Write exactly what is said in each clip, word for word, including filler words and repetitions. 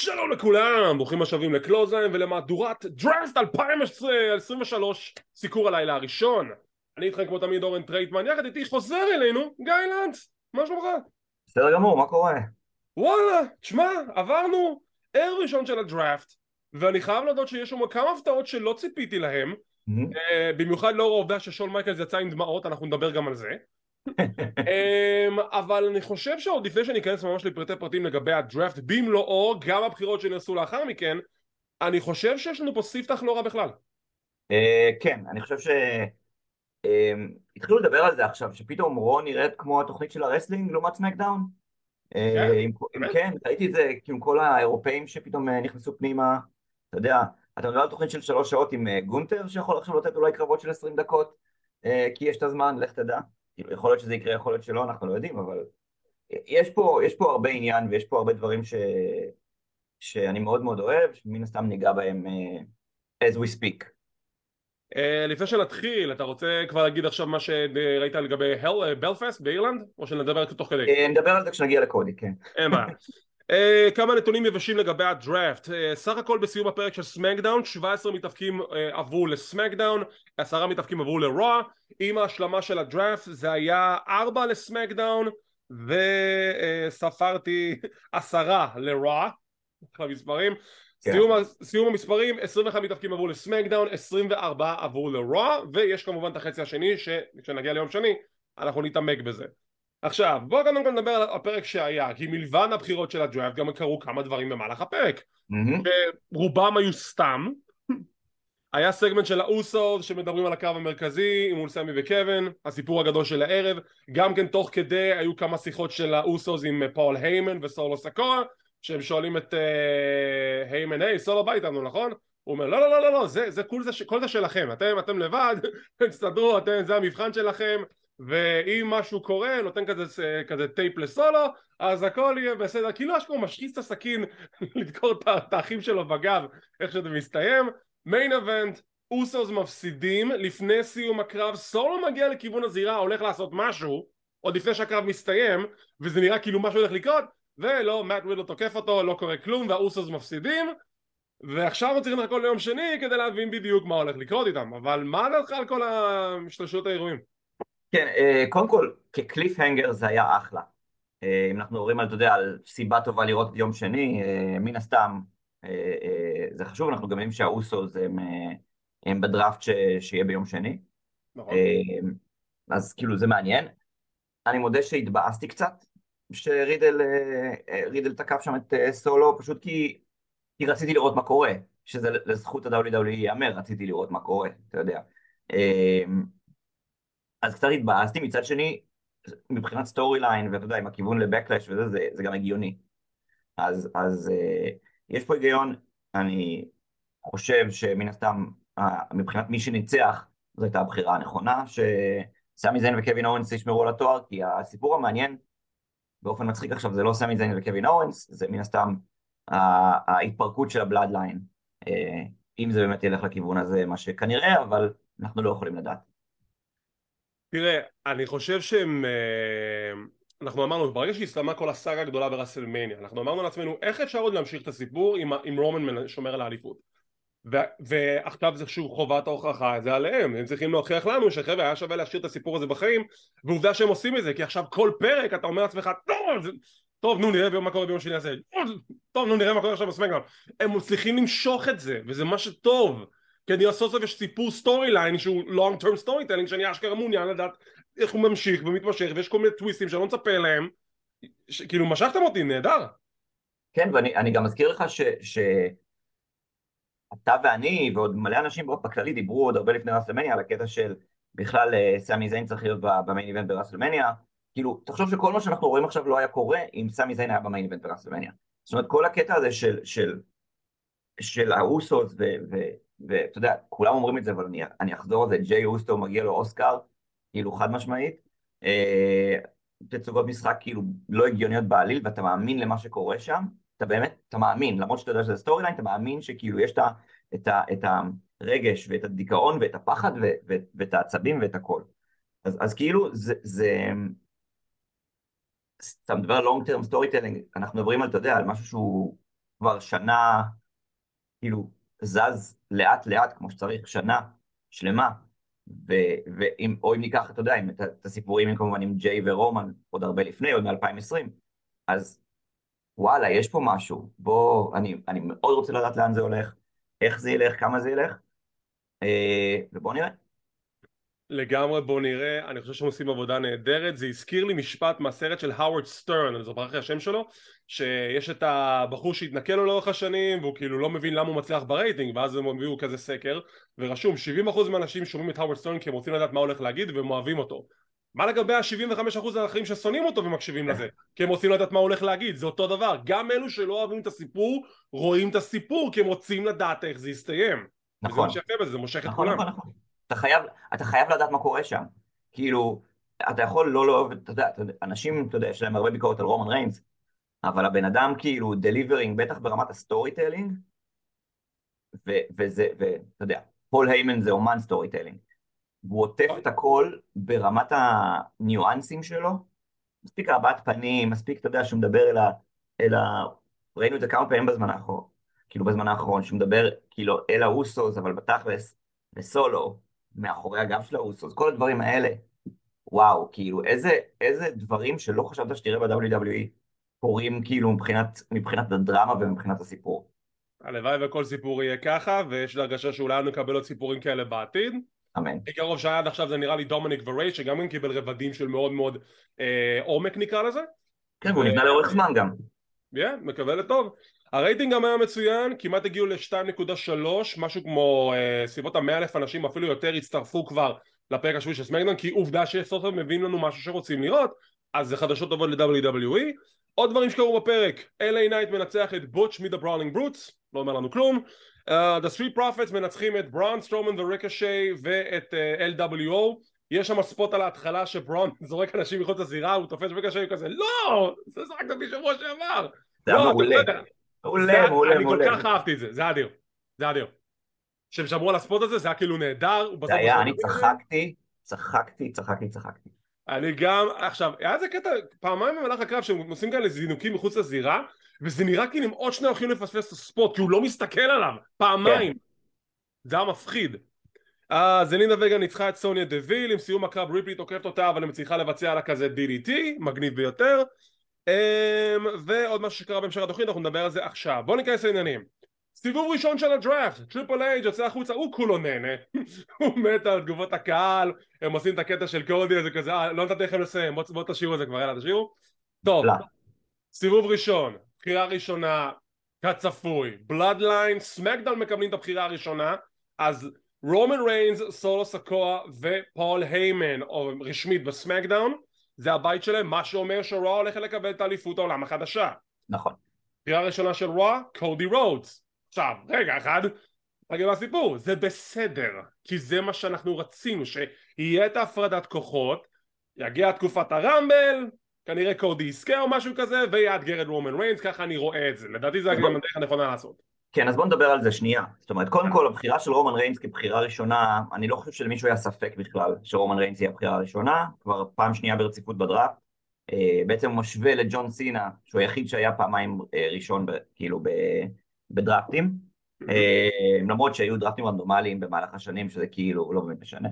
שלום לכולם, ברוכים השבים לקלוזיים ולמהדורת דראפט אלפיים עשרים ושלוש, סיקור הלילה הראשון. אני איתכם כמו תמיד אורן טרייטמן, יחד איתי חוזר אלינו גיא לנדס, מה שלומך? בסדר גמור, מה קורה? וואלה, תשמע, עברנו ערב ראשון של הדראפט, ואני חייב להודות שיש שם כמה הפתעות שלא ציפיתי להם, mm-hmm. uh, במיוחד לאור העובדה ששון מייקלס יצא עם דמעות, אנחנו נדבר גם על זה. אבל אני חושב שעוד לפני שניכנס ממש לפרטי פרטים לגבי הדראפט במלואו, גם הבחירות שנעשו לאחר מכן, אני חושב שיש לנו פה ספתח לא רע בכלל. כן, אני חושב שהתחילו לדבר על זה עכשיו, שפתאום רון נראית כמו התוכנית של הרסלינג לעומת סמקדאון. כן, ראיתי את זה עם כל האירופאים שפתאום נכנסו פנימה. אתה יודע, אתה מדבר על תוכנית של שלוש שעות עם גונטר שיכול עכשיו לתת אולי קרבות של עשרים דקות, כי יש את הזמן, לך תדע. יכול להיות שזה יקרה, יכול להיות שלא, אנחנו לא יודעים, אבל יש פה, יש פה הרבה עניין ויש פה הרבה דברים ש... שאני מאוד מאוד אוהב, שמין הסתם ניגע בהם uh, as we speak. Uh, לפני שנתחיל, אתה רוצה כבר להגיד עכשיו מה שראית לגבי בלפאסט באירלנד, או שנדבר תוך כדי? Uh, נדבר על זה כשנגיע לקודי, כן. אימא. uh, כמה נתונים יבשים לגבי הדראפט. Uh, סך הכל בסיום הפרק של סמקדאון, שבעה עשר מתאפקים uh, עברו לסמקדאון, עשרה מתאפקים עברו לרוע. עם ההשלמה של הדראפט זה היה ארבע לסמקדאון וספרתי עשרה לרוע, למספרים. Yeah. סיום, סיום המספרים, עשרים ואחד מתאפקים עברו לסמקדאון, עשרים וארבע עברו לרוע, ויש כמובן את החצי השני שכשנגיע ליום שני אנחנו נתעמק בזה. עכשיו, בואו קודם כל נדבר על הפרק שהיה, כי מלבן הבחירות של הדראפט גם קרו כמה דברים במהלך הפרק, mm-hmm. ורובם היו סתם. היה סגמנט של האוסוס שמדברים על הקרב המרכזי מול סמי וקוון, הסיפור הגדול של הערב. גם כן תוך כדי היו כמה שיחות של האוסוס עם פול היימן וסולו סקורה, שהם שואלים את uh, היימן, היי, סולו בא איתנו, נכון? הוא אומר, לא, לא, לא, לא, לא זה, זה כל זה, כל זה שלכם, אתם, אתם לבד, תסתדרו, אתם, זה המבחן שלכם, ואם משהו קורה, נותן כזה, כזה טייפ לסולו, אז הכל יהיה בסדר, כאילו אשכרו משחיץ את הסכין לדקור את האחים שלו בגב, איך שזה מסתיים. מיין אבנט, אוסוס מפסידים, לפני סיום הקרב, סולו מגיע לכיוון הזירה, הולך לעשות משהו, עוד לפני שהקרב מסתיים, וזה נראה כאילו משהו הולך לקרות, ולא, מאט רידל תוקף אותו, לא קורה כלום, והאוסוס מפסידים, ועכשיו הוא צריך לחכות ליום שני, כדי להבין בדיוק מה הולך לקרות איתם, אבל מה נתחיל על כל השתלשלות האירועים? כן, קודם כל, כקליף הנגר זה היה אחלה. אם אנחנו אומרים על, אתה יודע, על סיבה טובה לראות יום שני, מן הסתם, זה חשוב, אנחנו גם יודעים שהאוסוס הם, הם בדראפט ש, שיהיה ביום שני, נכון. אז כאילו זה מעניין. אני מודה שהתבאסתי קצת שרידל רידל תקף שם את סולו, פשוט כי, כי רציתי לראות מה קורה, שזה לזכות ה-דאבליו דאבליו אי ייאמר, רציתי לראות מה קורה, אתה יודע. אז קצת התבאסתי, מצד שני מבחינת סטורי ליין ואתה יודע עם הכיוון לבקלש וזה, זה, זה גם הגיוני, אז אז יש פה היגיון. אני חושב שמן הסתם, מבחינת מי שניצח, זו הייתה הבחירה הנכונה, שסמי זיין וקווין אורנס ישמרו על התואר, כי הסיפור המעניין, באופן מצחיק עכשיו, זה לא סמי זיין וקווין אורנס, זה מן הסתם ההתפרקות של הבלאדליין, אם זה באמת ילך לכיוון הזה, מה שכנראה, אבל אנחנו לא יכולים לדעת. תראה, אני חושב שהם... אנחנו אמרנו, ברגע שהסתיימה כל הסאגה הגדולה ברסלמניה, אנחנו אמרנו לעצמנו, איך אפשר עוד להמשיך את הסיפור אם רומן שומר על האליפות? ועכשיו זה שוב חובת ההוכחה, זה עליהם, הם צריכים להוכיח לנו שחבר היה שווה להשאיר את הסיפור הזה בחיים, ועובדה שהם עושים את זה, כי עכשיו כל פרק אתה אומר לעצמך, טוב, נו נראה מה קורה ביום שני הזה, טוב, נו נראה מה קורה עכשיו בסמקדאון. הם מצליחים למשוך את זה, וזה מה שטוב, כי סוף סוף יש סיפור סטורי ליין שהוא long term story telling, שאני אשכרה מעוניין לדעת איך הוא ממשיך ומתמשך, ויש כל מיני טוויסטים שאני לא מצפה אליהם, ש... כאילו משכתם אותי, נהדר. כן, ואני אני גם מזכיר לך ש... ש... אתה ואני ועוד מלא אנשים בכללי דיברו עוד הרבה לפני רסלמניה על הקטע של בכלל סמי זיין צריך להיות במיין איבנט ברסלמניה, כאילו תחשוב שכל מה שאנחנו רואים עכשיו לא היה קורה אם סמי זיין היה במיין איבנט ברסלמניה. זאת אומרת כל הקטע הזה של, של... של האוסוס ו... ו... ואתה יודע, כולם אומרים את זה, אבל אני, אני אחזור על זה, ג'יי אוסו מגיע לו אוסקר, כאילו חד משמעית, אה, תצוגות משחק כאילו לא הגיוניות בעליל, ואתה מאמין למה שקורה שם, אתה באמת, אתה מאמין, למרות שאתה יודע שזה סטורי ליין, אתה מאמין שכאילו יש את, ה, את, ה, את הרגש ואת הדיכאון ואת הפחד ו, ו, ואת העצבים ואת הכל. אז, אז כאילו זה, זה... אתה מדבר על long term storytelling, אנחנו מדברים על, אתה יודע, על משהו שהוא כבר שנה, כאילו, זז לאט לאט כמו שצריך, שנה שלמה, ואם, או אם ניקח, אתה יודע, את הסיפורים כמובן עם ג'יי ורומן, עוד הרבה לפני, עוד מ-אלפיים ועשרים, אז וואלה, יש פה משהו, בוא, אני, אני מאוד רוצה לדעת לאן זה הולך, איך זה ילך, כמה זה ילך, ובוא נראה. לגמרי, בוא נראה, אני חושב שהם עושים עבודה נהדרת. זה הזכיר לי משפט מהסרט של האוורד סטרן, אני זוכר אחרי השם שלו, שיש את הבחור שהתנכל לו לאורך השנים והוא כאילו לא מבין למה הוא מצליח ברייטינג, ואז הם הביאו כזה סקר ורשום שבעים אחוז מהאנשים שומעים את האוורד סטרן כי הם רוצים לדעת מה הולך להגיד והם אוהבים אותו. מה לגבי ה-שבעים וחמישה אחוז האחרים ששונאים אותו ומקשיבים לזה? כי הם רוצים לדעת מה הולך להגיד, זה אותו דבר. גם אלו שלא אוהבים את הסיפור רואים את הסיפור כי הם רוצים לדעת איך זה יסתיים. נכון. וזה משכה בזה, זה מושך את כולם. נכון, נכון. אתה חייב, אתה חייב לדעת מה קורה שם. כאילו, אתה יכול לא לאהוב, אתה יודע, אנשים, אתה יודע, יש להם הרבה ביקורת על רומן ריינס, אבל הבן אדם כאילו, דליברינג, בטח ברמת הסטורי טיילינג, וזה, ואתה יודע, פול היימן זה אומן סטורי טיילינג. הוא עוטף את הכל ברמת הניואנסים שלו, מספיק רבת פנים, מספיק, אתה יודע, שהוא מדבר אל ה... אל ה... ראינו את זה כמה פעמים בזמן האחרון, כאילו בזמן האחרון, שהוא מדבר כאילו אל האוסוס, אבל בתכלס, בסולו, מאחורי הגב של האוסוס, כל הדברים האלה, וואו, כאילו, איזה, איזה דברים שלא חשבת שתראה ב-דאבליו דאבליו אי, קוראים כאילו מבחינת, מבחינת הדרמה ומבחינת הסיפור. הלוואי וכל סיפור יהיה ככה, ויש להרגשה שאולי נקבל עוד סיפורים כאלה בעתיד. אמן. בקרוב שעד עכשיו זה נראה לי דומיניק ורייט, שגם כן קיבל רבדים של מאוד מאוד אה, עומק נקרא לזה. כן, הוא נבנה לאורך זמן גם. כן, מקווה לטוב. הרייטינג גם היה מצוין, כמעט הגיעו ל-שתיים נקודה שלוש, משהו כמו אה, סביבות ה-מאה אלף אנשים, אפילו יותר הצטרפו כבר לפרק השבועי של סמקדאון, כי עובדה שסוף הם מביאים לנו משהו שרוצים לראות, אז זה חדשות טובות ל-דאבליו דאבליו אי. עוד דברים שקרו בפרק, אל איי Knight מנצח את בוטש מ-The Brawling Brutes, לא אומר לנו כלום. Uh, The Street Profits מנצחים את ברון סטרומן וריקושי ואת uh, אל דאבליו או. יש שם ספוט על ההתחלה שברון זורק אנשים מחוץ לזירה, הוא תופס וריקושי וכזה, לא! זה זרקת בשבוע שעבר! זה היה מעולה. אני כל כך אהבתי את זה, זה אדיר, זה אדיר. כשהם שמרו על הספוט הזה, זה היה כאילו נהדר. זה היה, אני צחקתי, צחקתי, צחקתי, צחקתי. אני גם, עכשיו, היה זה קטע, פעמיים במהלך הקרב שהם עושים כאלה זינוקים מחוץ לזירה, וזה נראה כאילו אם עוד שני הולכים לפספס את הספוט, כי הוא לא מסתכל עליו, פעמיים. זה היה מפחיד. זלינה וגה ניצחה את סוניה דוויל, עם סיום הקרב ריפלי תוקפת אותה, אבל היא מצליחה לבצע לה כזה די די טי, מגניב ביותר. ועוד משהו שקרה בהמשך התוכנית, אנחנו נדבר על זה עכשיו. בואו ניכנס לעניינים. סיבוב ראשון של הדראפט, טריפל אייג' יוצא החוצה, הוא כולו נהנה, הוא מת על תגובות הקהל, הם עושים את הקטע של קודי, זה כזה, לא נתתי לכם לסיים, בואו תשאירו את זה כבר, יאללה תשאירו. טוב, סיבוב ראשון, בחירה ראשונה, כצפוי, בלאדליין, סמקדאון מקבלים את הבחירה הראשונה, אז רומן ריינס, סולו סקואה ופול היימן, או רשמית בסמקדאון, זה הבית שלהם, מה שאומר שרוע הולך לקבל את האליפות העולם החדשה. נכון. בחירה ראשונה של רוע, קודי רודס. עכשיו, רגע אחד, רגע מהסיפור, זה בסדר, כי זה מה שאנחנו רצינו, שיהיה את ההפרדת כוחות, יגיע תקופת הרמבל, כנראה קודי יזכה או משהו כזה, ויאתגר את רומן ריינס, ככה אני רואה את זה, לדעתי זה גם הדרך הנכונה לעשות. כן, אז בוא נדבר על זה שנייה, זאת אומרת, קודם כל, הבחירה של רומן ריינס כבחירה ראשונה, אני לא חושב שלמישהו היה ספק בכלל שרומן ריינס היא הבחירה הראשונה, כבר פעם שנייה ברציפות בדראפט, בעצם הוא משווה לג'ון סינה, שהוא היחיד שהיה פעמיים ראשון, כאילו, בדראפטים, למרות שהיו דראפטים רנדומליים במהלך השנים, שזה כאילו לא באמת משנה,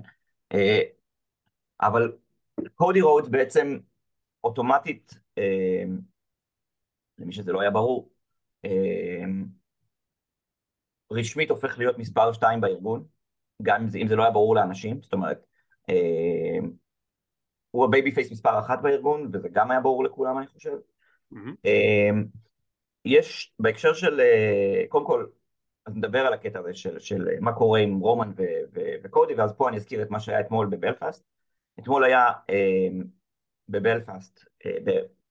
אבל קודי רודס בעצם אוטומטית, למי שזה לא היה ברור, רשמית הופך להיות מספר שתיים בארגון, גם אם זה לא היה ברור לאנשים, זאת אומרת, הוא הבייבי פייס מספר אחת בארגון, וזה גם היה ברור לכולם אני חושב, יש בהקשר של, קודם כל, אז נדבר על הקטע הזה של, של מה קורה עם רומן ו, ו, וקודי, ואז פה אני אזכיר את מה שהיה אתמול בבלפאסט. אתמול היה בבלפאסט,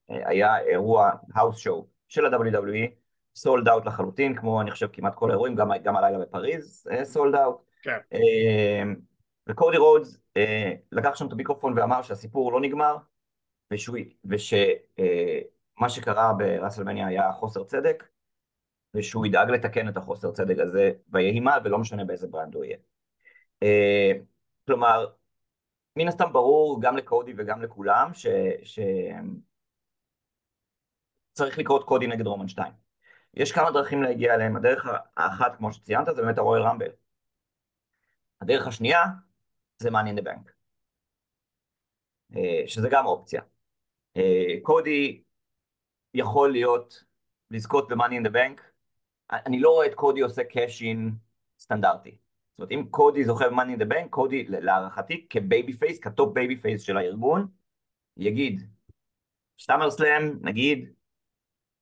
היה אירוע האוס שואו של ה-דאבליו דאבליו אי, סולד אאוט לחלוטין, כמו אני חושב כמעט כל האירועים, גם, גם הלילה בפריז סולד אאוט. כן. וקודי רודס לקח שם את המיקרופון ואמר שהסיפור לא נגמר, ושהוא, וש... מה שקרה ברסלמניה היה חוסר צדק, ושהוא ידאג לתקן את החוסר צדק הזה ביהימה, ולא משנה באיזה ברנד הוא יהיה. Uh, כלומר, מן הסתם ברור גם לקודי וגם לכולם, ש... ש... צריך לקרות קודי נגד רומן שתיים. יש כמה דרכים להגיע אליהם. הדרך האחת, כמו שציינת, זה באמת הרויאל רמבל. הדרך השנייה, זה Money in the Bank. שזה גם אופציה. קודי יכול להיות, לזכות ב-Money in the Bank. אני לא רואה את קודי עושה קאש-אין סטנדרטי. זאת אומרת, אם קודי זוכה ב-Money in the Bank, קודי, להערכתי, כבייבי פייס, כטופ בייבי פייס של הארגון, יגיד, סטאמר סלאם, נגיד,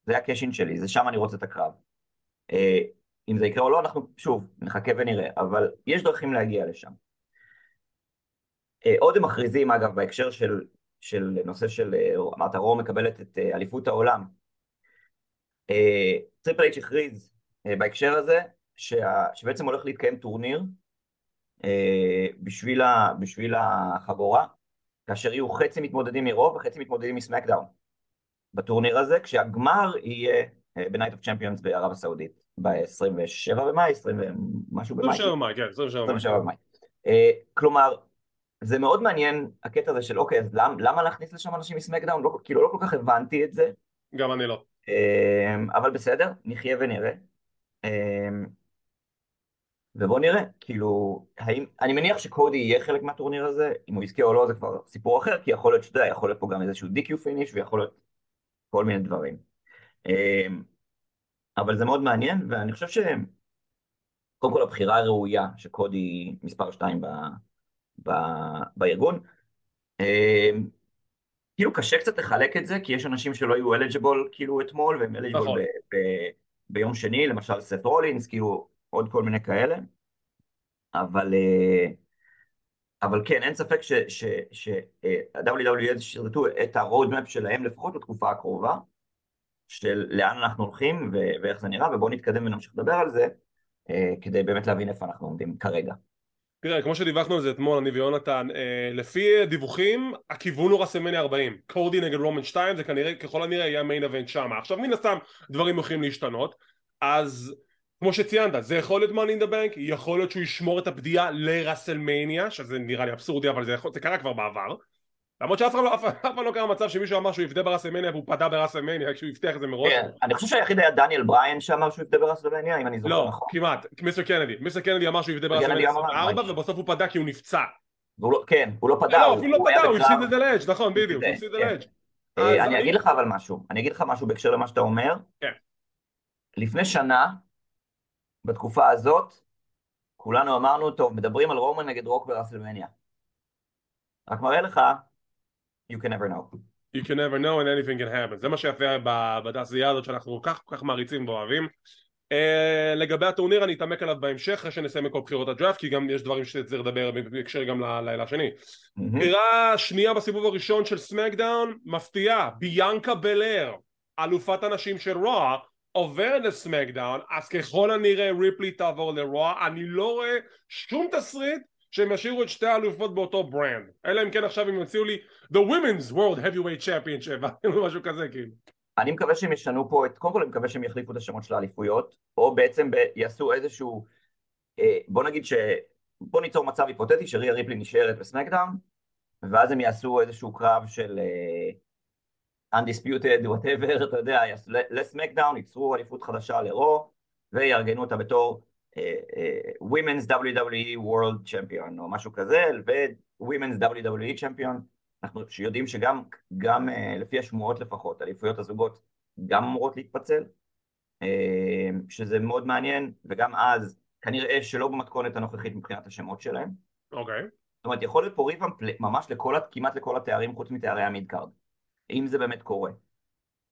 זה הקאש-אין שלי, זה שם אני רוצה את הקרב. אם זה יקרה או לא, אנחנו שוב, נחכה ונראה, אבל יש דרכים להגיע לשם. עוד הם מכריזים, אגב, בהקשר של, של נושא של, אמרת, רו מקבלת את אליפות העולם. טריפל אייץ' הכריז בהקשר הזה, שבעצם הולך להתקיים טורניר בשביל החגורה, כאשר יהיו חצי מתמודדים מרוב וחצי מתמודדים מסמאקדאון. בטורניר הזה, כשהגמר יהיה ב-Night of Champions בערב הסעודית, ב-עשרים ושבעה במאי, עשרים ומשהו במאי. עשרים ושבעה במאי, כן, עשרים ושבעה במאי. כלומר, זה מאוד מעניין הקטע הזה של, אוקיי, אז למה להכניס לשם אנשים מסמאקדאון? כאילו לא כל כך הבנתי את זה. גם אני לא. אבל בסדר, נחיה ונראה. ובוא נראה, כאילו, האם, אני מניח שקודי יהיה חלק מהטורניר הזה, אם הוא יזכה או לא זה כבר סיפור אחר, כי יכול להיות שדה, יכול להיות פה גם איזשהו די קיו פיניש, ויכול להיות כל מיני דברים. אבל זה מאוד מעניין, ואני חושב שהם, קודם כל הבחירה הראויה שקודי מספר שתיים ב, ב, בארגון, כאילו קשה קצת לחלק את זה, כי יש אנשים שלא יהיו eligible כאילו אתמול, והם eligible ב, ב, ביום שני, למשל סט רולינס, כאילו, עוד כל מיני כאלה, אבל, אבל כן, אין ספק שה-דאבליו דאבליו אי שרטטו את ה-roadmap שלהם לפחות לתקופה הקרובה, של לאן אנחנו הולכים ו- ואיך זה נראה, ובואו נתקדם ונמשיך לדבר על זה, כדי באמת להבין איפה אנחנו עומדים כרגע. תראה, כמו שדיווחנו על זה אתמול, אני ויונתן, לפי דיווחים, הכיוון הוא רסלמניה ארבעים. קודי נגד רומן שתיים, זה כנראה, ככל הנראה, יהיה המיין אבנט שם. עכשיו, מן הסתם, דברים יכולים להשתנות, אז כמו שציינת, זה יכול להיות Money in the Bank, יכול להיות שהוא ישמור את הבדיעה לרסלמניה, שזה נראה לי אבסורדי, אבל זה, זה קרה כבר בעבר. למרות שאף פעם לא קרה מצב שמישהו אמר שהוא יפדה ברסלמניה, והוא פדה ברסלמניה, כשהוא יפתח את זה מראש. אני חושב שהיחיד היה דניאל בריין שאמר שהוא יפדה ברסלמניה, אם אני זוכר נכון. לא, כמעט. מיסטר קנדי. מיסטר קנדי אמר שהוא יפדה ברסלמניה עשרים וארבע, ובסוף הוא פדה כי הוא נפצע. כן, הוא לא פדה. לא, הוא לא פדה, הוא הפסיד את הלאג', נכון, בדיוק, הוא הפסיד את הלאג'. אני אגיד לך אבל משהו. אני אגיד לך משהו בהקשר למה שאתה אומר. לפני שנה, בתקופה הזאת, כולנו אמרנו, טוב, מדברים על רומן נגד רוק ברסלמניה. רק מראה לך, you can never know. You can never know and anything can happen. זה מה שיפה בדעשייה הזאת שאנחנו כל כך כל כך מעריצים ואוהבים. Uh, לגבי הטורניר אני אתעמק עליו בהמשך, אחרי שנסיים מכל בחירות הדראפט, כי גם יש דברים שצריך לדבר בהקשר גם ללילה השני. בחירה mm-hmm. שנייה בסיבוב הראשון של סמאקדאון, מפתיעה, ביאנקה בלר, אלופת הנשים של רוע, עוברת לסמאקדאון, אז ככל הנראה ריפלי תעבור לרוע, אני לא רואה שום תסריט, שהם ישאירו את שתי האלופות באותו ברנד. אלא אם כן עכשיו הם יוציאו לי The Women's World Heavyweight Championship, משהו כזה כאילו. אני מקווה שהם ישנו פה, קודם כל אני מקווה שהם יחליפו את השמות של האליפויות, או בעצם יעשו איזשהו, בוא נגיד ש... בוא ניצור מצב היפותטי שריה ריפלי נשארת בסמאקדאון, ואז הם יעשו איזשהו קרב של Undisputed, whatever, אתה יודע, לסמאקדאון, ייצרו אליפות חדשה לרו, ויארגנו אותה בתור Women's דאבליו דאבליו אי World Champion או משהו כזה, ו-Women's דאבליו דאבליו אי Champion. אנחנו יודעים שגם גם, לפי השמועות לפחות, אליפויות הזוגות גם אמורות להתפצל, שזה מאוד מעניין, וגם אז כנראה שלא במתכונת הנוכחית מבחינת השמות שלהם. אוקיי. זאת אומרת, יכול להיות פה ריבם ממש לכל, כמעט לכל התארים חוץ מתארי המידקארד, אם זה באמת קורה.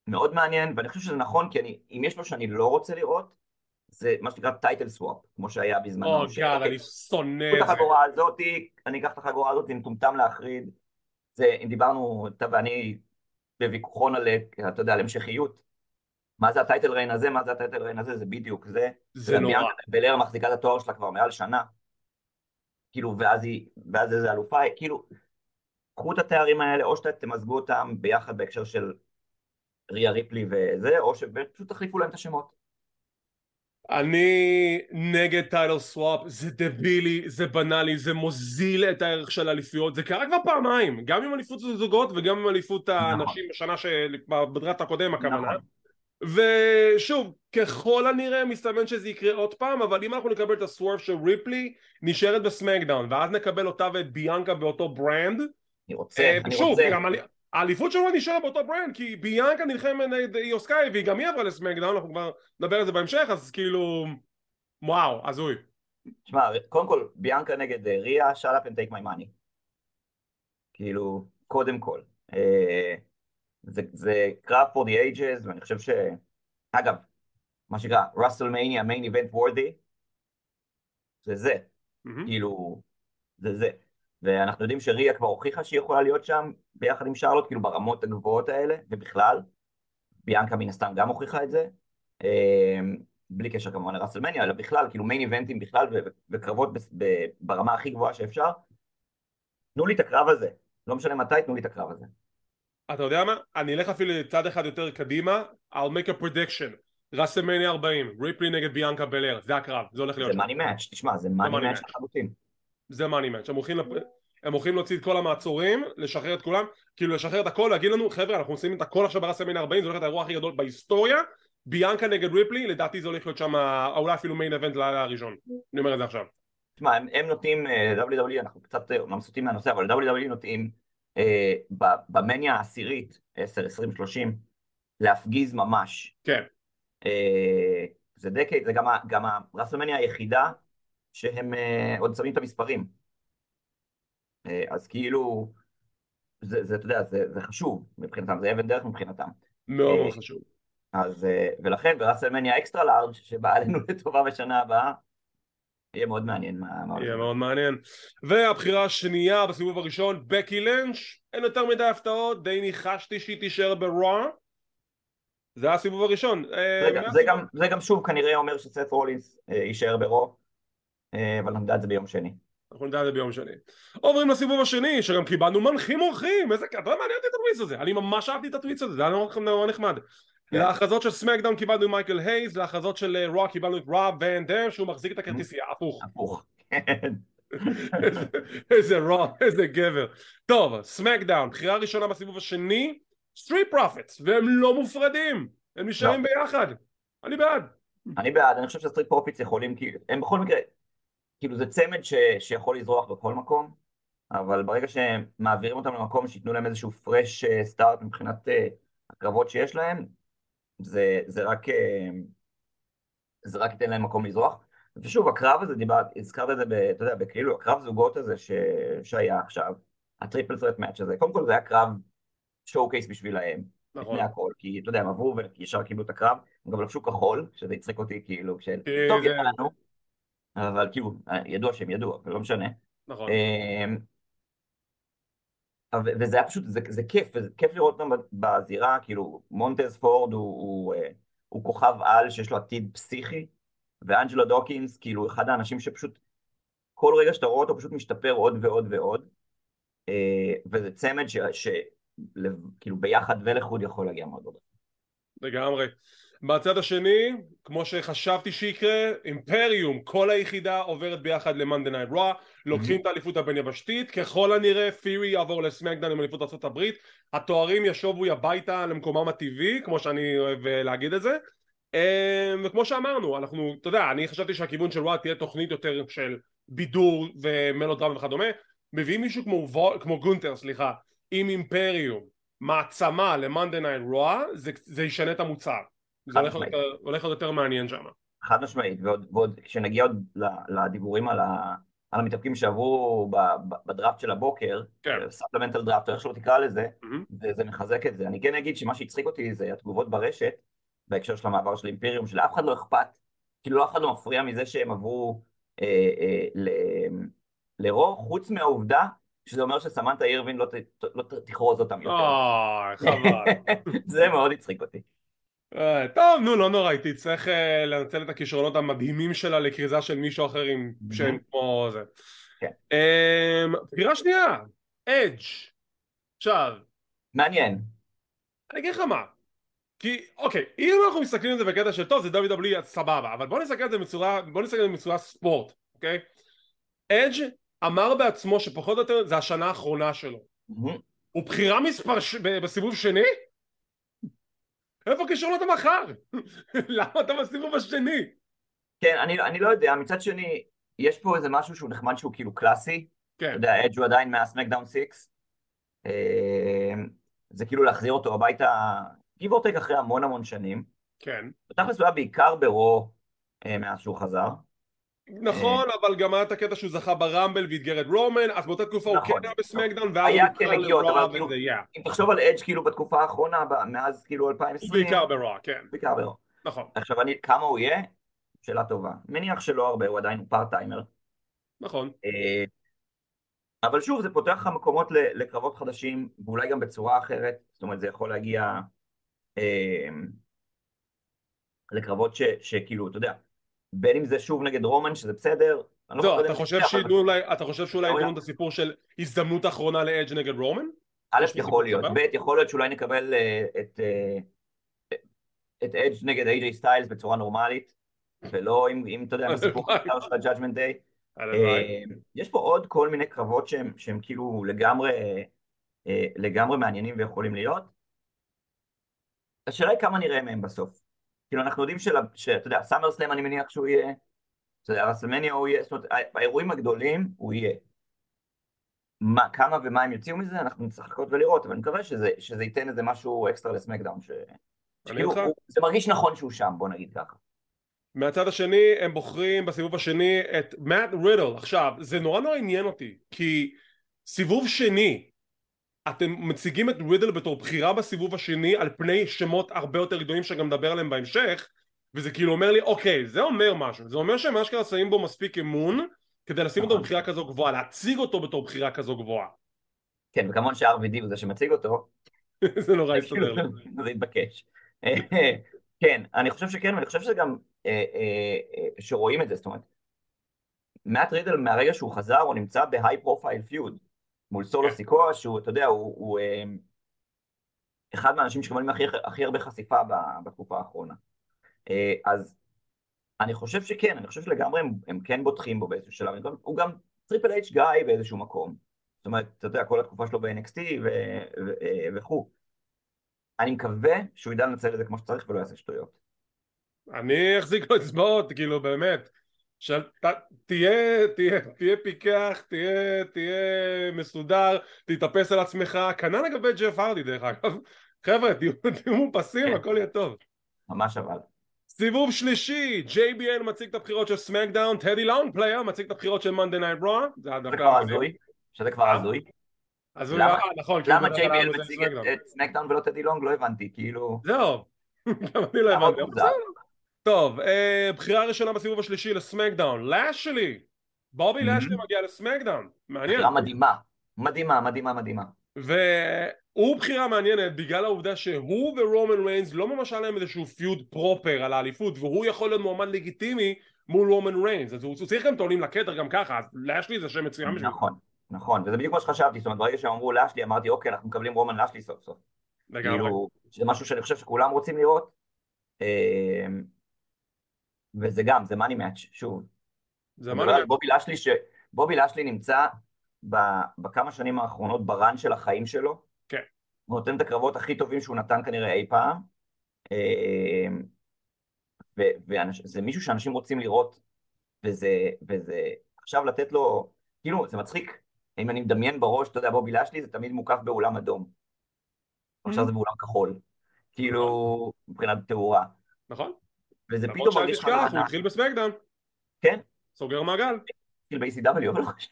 מאוד מעניין, ואני חושב שזה נכון, כי אני, אם יש משהו שאני לא רוצה לראות, זה מה שנקרא טייטל סוואפ, כמו שהיה בזמן. או גאד, אני שונא את זה. את החגורה הזאת, אני אקח את החגורה הזאת, זה מטומטם להחריד. זה, אם דיברנו, אתה ואני, בוויכוחון על, אתה יודע, על המשכיות, מה זה הטייטל ריין הזה, מה זה הטייטל ריין הזה, זה בדיוק זה. זה נורא. בלר מחזיקה את התואר שלה כבר מעל שנה. כאילו, ואז היא, ואז איזה אלופה, כאילו, קחו את התארים האלה, או שאתה תמזגו אותם ביחד בהקשר של ריה ריפלי וזה, או שפשוט תחליפו להם את השמות. אני נגד טייטל סוואפ, זה דבילי, זה בנאלי, זה מוזיל את הערך של האליפויות, זה קרה כבר פעמיים, גם עם אליפות הזוגות וגם עם אליפות הנשים בשנה שבדראפט הקודם הכוונה, ושוב, ככל הנראה מסתמן שזה יקרה עוד פעם, אבל אם אנחנו נקבל את הסוורף של ריפלי, נשארת בסמקדאון, ואז נקבל אותה ואת ביאנקה באותו ברנד. אני רוצה, אני רוצה. גם האליפות שלו נשארה באותו ברנד, כי ביאנקה נלחמת נגד איוסקאי, והיא גם היא עברה לסמקדאון, אנחנו כבר נדבר על זה בהמשך, אז כאילו, וואו, עזוי. תשמע, קודם כל, ביאנקה נגד ריה, shut up and take my money. כאילו, קודם כל. זה, זה קרב for the ages, ואני חושב ש... אגב, מה שקרא, WrestleMania, main event worthy, זה זה. Mm-hmm. כאילו, זה זה. ואנחנו יודעים שריה כבר הוכיחה שהיא יכולה להיות שם, ביחד עם שרלוט, כאילו ברמות הגבוהות האלה, ובכלל, ביאנקה מן הסתם גם הוכיחה את זה, בלי קשר כמובן לרסלמניה, אלא בכלל, כאילו main eventים בכלל, וקרבות ברמה הכי גבוהה שאפשר. תנו לי את הקרב הזה, לא משנה מתי, תנו לי את הקרב הזה. אתה יודע מה? אני אלך אפילו לצד אחד יותר קדימה, I'll make a prediction, רסלמניה ארבעים, ריפלי נגד ביאנקה בלר, זה הקרב, זה הולך להיות. זה money match, תשמע, זה money match לחלוטין. זה money match, הם הולכים, הם הולכים להוציא את כל המעצורים, לשחרר את כולם, כאילו לשחרר את הכל, להגיד לנו, חבר'ה, אנחנו עושים את הכל עכשיו ברסלמניה ארבעים, זה הולך את האירוע הכי גדול בהיסטוריה, ביאנקה נגד ריפלי, לדעתי זה הולך להיות שם, אולי אפילו מיין איבנט לילה הראשון, אני אומר את זה עכשיו. תשמע, הם, הם נוטים, דאבליו דאבליו אי, אנחנו קצת ממסוטים מהנושא, אבל דאבליו דאבליו אי נוטים, אה, במניה העשירית, עשר, עשרים, שלושים, להפגיז ממש. כן. אה, זה דקייד, זה גם, גם הרסלמניה היחידה, שהם אה, עוד שמים את המספרים. אה, אז כאילו, זה, זה, אתה יודע, זה, זה חשוב מבחינתם, זה אבן דרך מבחינתם. מאוד אה, חשוב. אז, ולכן ברסלמניה אקסטרה לארג' שבאה לנו לטובה בשנה הבאה, יהיה מאוד מעניין. יהיה מאוד מעניין. והבחירה השנייה בסיבוב הראשון, בקי לינץ', אין יותר מדי הפתעות, די ניחשתי שהיא תישאר ברוע. זה הסיבוב הראשון. רגע, זה גם, זה גם שוב כנראה אומר שסת רולינס יישאר ברוע, אבל נדע את זה ביום שני. אנחנו נדע את זה ביום שני. עוברים לסיבוב השני, שגם קיבלנו מנחים אורחים, איזה קטע, מעניין אותי את הטוויץ הזה, אני ממש אהבתי את הטוויץ הזה, זה היה נורא נחמד. להחזות של סמקדאון קיבלנו מייקל הייז, להחזות של רוע קיבלנו את רע ון דם, שהוא מחזיק את הכרטיסייה, הפוך. הפוך, כן. איזה רע, איזה גבר. טוב, סמקדאון, בחירה ראשונה בסיבוב השני, סטריט פרופיטס, והם לא מופרדים, הם נשארים ביחד. אני בעד. אני בעד, אני חושב שסטריט פרופיטס יכולים, הם בכל מקרה, כאילו זה צמד שיכול לזרוח בכל מקום, אבל ברגע שמעבירים אותם למקום, שיתנו להם איזשהו פרש סטארט מבחינת הקרבות שיש להם, זה, זה רק, זה רק ייתן להם מקום לזרוח. ושוב, הקרב הזה, דיבר, הזכרת את זה, ב, אתה יודע, בכלילו, הקרב זוגות הזה ש, שהיה עכשיו, הטריפל ת'רט מאץ' הזה, קודם כל זה היה קרב שואו-קייס בשבילהם, נכון. לפני הכל, כי אתה יודע, הם עברו וישר קיבלו את הקרב, הם גם לבשו כחול, שזה יצחק אותי כאילו, של, טוב, ידע לנו, אבל כאילו, ידוע שהם ידוע, אבל לא משנה. נכון. וזה היה פשוט, זה, זה כיף, וזה כיף לראות אותם בזירה, כאילו מונטז פורד הוא, הוא, הוא כוכב על שיש לו עתיד פסיכי, ואנג'לו דוקינס, כאילו אחד האנשים שפשוט, כל רגע שאתה רואה אותו פשוט משתפר עוד ועוד ועוד, וזה צמד שכאילו ביחד ולחוד יכול להגיע מאוד עוד. לגמרי. בצד השני, כמו שחשבתי שיקרה, אימפריום, כל היחידה עוברת ביחד למנדי נייט רוע, לוקחים את האליפות הבין-יבשתית, ככל הנראה פירי יעבור לסמקדאון עם אליפות ארצות הברית, התוארים ישובו הביתה למקומם הטבעי, כמו שאני אוהב להגיד את זה, וכמו שאמרנו, אנחנו, אתה יודע, אני חשבתי שהכיוון של רוע תהיה תוכנית יותר של בידור ומלודרמה וכדומה, מביאים מישהו כמו, כמו גונטר, סליחה, עם אימפריום, מעצמה למנדי נייט רוע, זה, זה ישנה את המוצר. זה הולך עוד, הולך עוד יותר מעניין שם. חד משמעית, ועוד, ועוד כשנגיע עוד לדיבורים על, ה, על המתאפקים שעברו בדראפט של הבוקר, כן. ספלמנטל דראפט, איך שלא תקרא לזה, mm-hmm. וזה מחזק את זה. אני כן אגיד שמה שהצחיק אותי זה התגובות ברשת, בהקשר של המעבר של אימפריום, שלאף אחד לא אכפת, כאילו לא אף אחד לא מפריע מזה שהם עברו אה, אה, ל, לרוב, חוץ מהעובדה, שזה אומר שסמנטה אירווין לא, ת, לא תחרוז אותם יותר. אה, חבל. זה מאוד הצחיק אותי. טוב, נו, לא נורא, הייתי צריך לנצל את הכישרונות המדהימים שלה לקריזה של מישהו אחר עם שם כמו זה. בחירה שנייה, אדג' עכשיו. מעניין. אני אגיד לך מה, כי, אוקיי, אם אנחנו מסתכלים על זה בקטע של טוב, זה דאבליו דאבליו אי, אז סבבה, אבל בוא נסתכל על זה בצורה, בוא נסתכל על זה בצורה ספורט, אוקיי? אדג' אמר בעצמו שפחות או יותר זה השנה האחרונה שלו. הוא בחירה מספר בסיבוב שני? איפה כישרונות המחר? למה אתה בסיבוב השני? כן, אני, אני לא יודע, מצד שני, יש פה איזה משהו שהוא נחמד שהוא כאילו קלאסי, כן. אתה יודע, אג' הוא עדיין מהסמקדאון סיקס, זה כאילו להחזיר אותו הביתה, גיב אורטק אחרי המון המון שנים, כן. בתכלס הוא היה בעיקר ברו מאז שהוא חזר. נכון, אבל גם היה את הקטע שהוא זכה ברמבל והתגר את רומן, אז באותה תקופה הוא כן היה בסמקדאון, היה כן הגיעות, אבל אם תחשוב על אג' כאילו בתקופה האחרונה, מאז כאילו אלפיים ועשרים, הוא בעיקר ברו, כן. בעיקר ברו. נכון. עכשיו, כמה הוא יהיה? שאלה טובה. מניח שלא הרבה, הוא עדיין פארט טיימר. נכון. אבל שוב, זה פותח לך מקומות לקרבות חדשים, ואולי גם בצורה אחרת, זאת אומרת, זה יכול להגיע לקרבות שכאילו, אתה יודע, בין אם זה שוב נגד רומן, שזה בסדר. לא, אתה חושב שאולי ידענו את הסיפור של הזדמנות האחרונה לאג' נגד רומן? א', יכול להיות. ב', יכול להיות שאולי נקבל את אג' נגד איי ג'יי סטיילס בצורה נורמלית, ולא אם, אתה יודע, מסיפור קטר של ה-Judgment Day. יש פה עוד כל מיני קרבות שהם כאילו לגמרי מעניינים ויכולים להיות. השאלה היא כמה נראה מהם בסוף. כאילו אנחנו יודעים שאתה יודע, סאמר סלאם אני מניח שהוא יהיה, הרסלמניה הוא יהיה, זאת אומרת, האירועים הגדולים הוא יהיה. כמה ומה הם יוציאו מזה, אנחנו נצטרך לחכות ולראות, אבל אני מקווה שזה ייתן איזה משהו אקסטרה לסמקדאון. זה מרגיש נכון שהוא שם, בוא נגיד ככה. מהצד השני, הם בוחרים בסיבוב השני את מאט רידל. עכשיו, זה נורא נורא עניין אותי, כי סיבוב שני, אתם מציגים את רידל בתור בחירה בסיבוב השני על פני שמות הרבה יותר גדולים שגם נדבר עליהם בהמשך, וזה כאילו אומר לי, אוקיי, זה אומר משהו, זה אומר שהם אשכרה שמים בו מספיק אמון כדי לשים אותו בבחירה כזו גבוהה, להציג אותו בתור בחירה כזו גבוהה. כן, וכמובן ש-אר וי די הוא זה שמציג אותו. זה נורא הסתדר לזה. זה התבקש. כן, אני חושב שכן, ואני חושב שזה גם שרואים את זה, זאת אומרת, מאט רידל מהרגע שהוא חזר, הוא נמצא ב-high profile feud, מול סולו סיקואה, שהוא, אתה יודע, הוא אחד מהאנשים שקבלים הכי הרבה חשיפה בתקופה האחרונה. אז אני חושב שכן, אני חושב שלגמרי הם כן בוטחים בו באיזשהו שלב, הוא גם טריפל אייץ' גיא באיזשהו מקום, זאת אומרת, אתה יודע, כל התקופה שלו ב-אן אקס טי וכו'. אני מקווה שהוא ידע לנצל את זה כמו שצריך ולא יעשה שטויות. אני אחזיק לו אצבעות, כאילו באמת, תהיה, תהיה, תהיה פיקח, תהיה, תהיה מסודר, תתאפס על עצמך, כנ"ל לגבי ג'ף הרדי דרך אגב, חבר'ה, תהיו מופסים, הכל יהיה טוב. ממש אבל. סיבוב שלישי, ג'יי בי אל מציג את הבחירות של סמקדאון, טדי לאון פלייר מציג את הבחירות של מונדי נייט רו, זה כבר הזוי, שזה כבר הזוי. למה ג'יי בי אל מציג את סמקדאון ולא טדי לאון, לא הבנתי, כאילו... זהו, גם אני לא הבנתי, אבל זהו. טוב, בחירה ראשונה בסיבוב השלישי לסמקדאון, לאשלי, בובי לאשלי מגיע לסמקדאון, מעניין. בחירה מדהימה, מדהימה, מדהימה, מדהימה. והוא בחירה מעניינת בגלל העובדה שהוא ורומן ריינס לא ממש עליהם איזשהו פיוד פרופר על האליפות, והוא יכול להיות מועמד לגיטימי מול רומן ריינס, אז הוא צריך גם תעולים לקטר גם ככה, אז לאשלי זה שם מצוין משהו. נכון, נכון, וזה בדיוק מה שחשבתי, זאת אומרת, ברגע שהם אמרו לאשלי, אמרתי, אוקיי, אנחנו מקבלים רומן לאשלי סוף סוף. זה משהו שאני חושב שכולם רוצים לראות. וזה גם, זה מאני מאץ' שוב. זה מאני מאץ'. בובי לאשלי, ש... בובי לאשלי נמצא ב... בכמה שנים האחרונות ברן של החיים שלו. כן. הוא נותן את הקרבות הכי טובים שהוא נתן כנראה אי פעם. ו... ואנש... זה מישהו שאנשים רוצים לראות, וזה... וזה... עכשיו לתת לו... כאילו, זה מצחיק. אם אני מדמיין בראש, אתה יודע, בובי לאשלי, זה תמיד מוקף באולם אדום. עכשיו זה באולם כחול. כאילו, מבחינת תאורה. נכון. וזה פתאום מרגיש לך לענק. הוא התחיל בסמקדאון. כן. סוגר מעגל. התחיל ב-אי סי דאבליו, אבל לא חושב.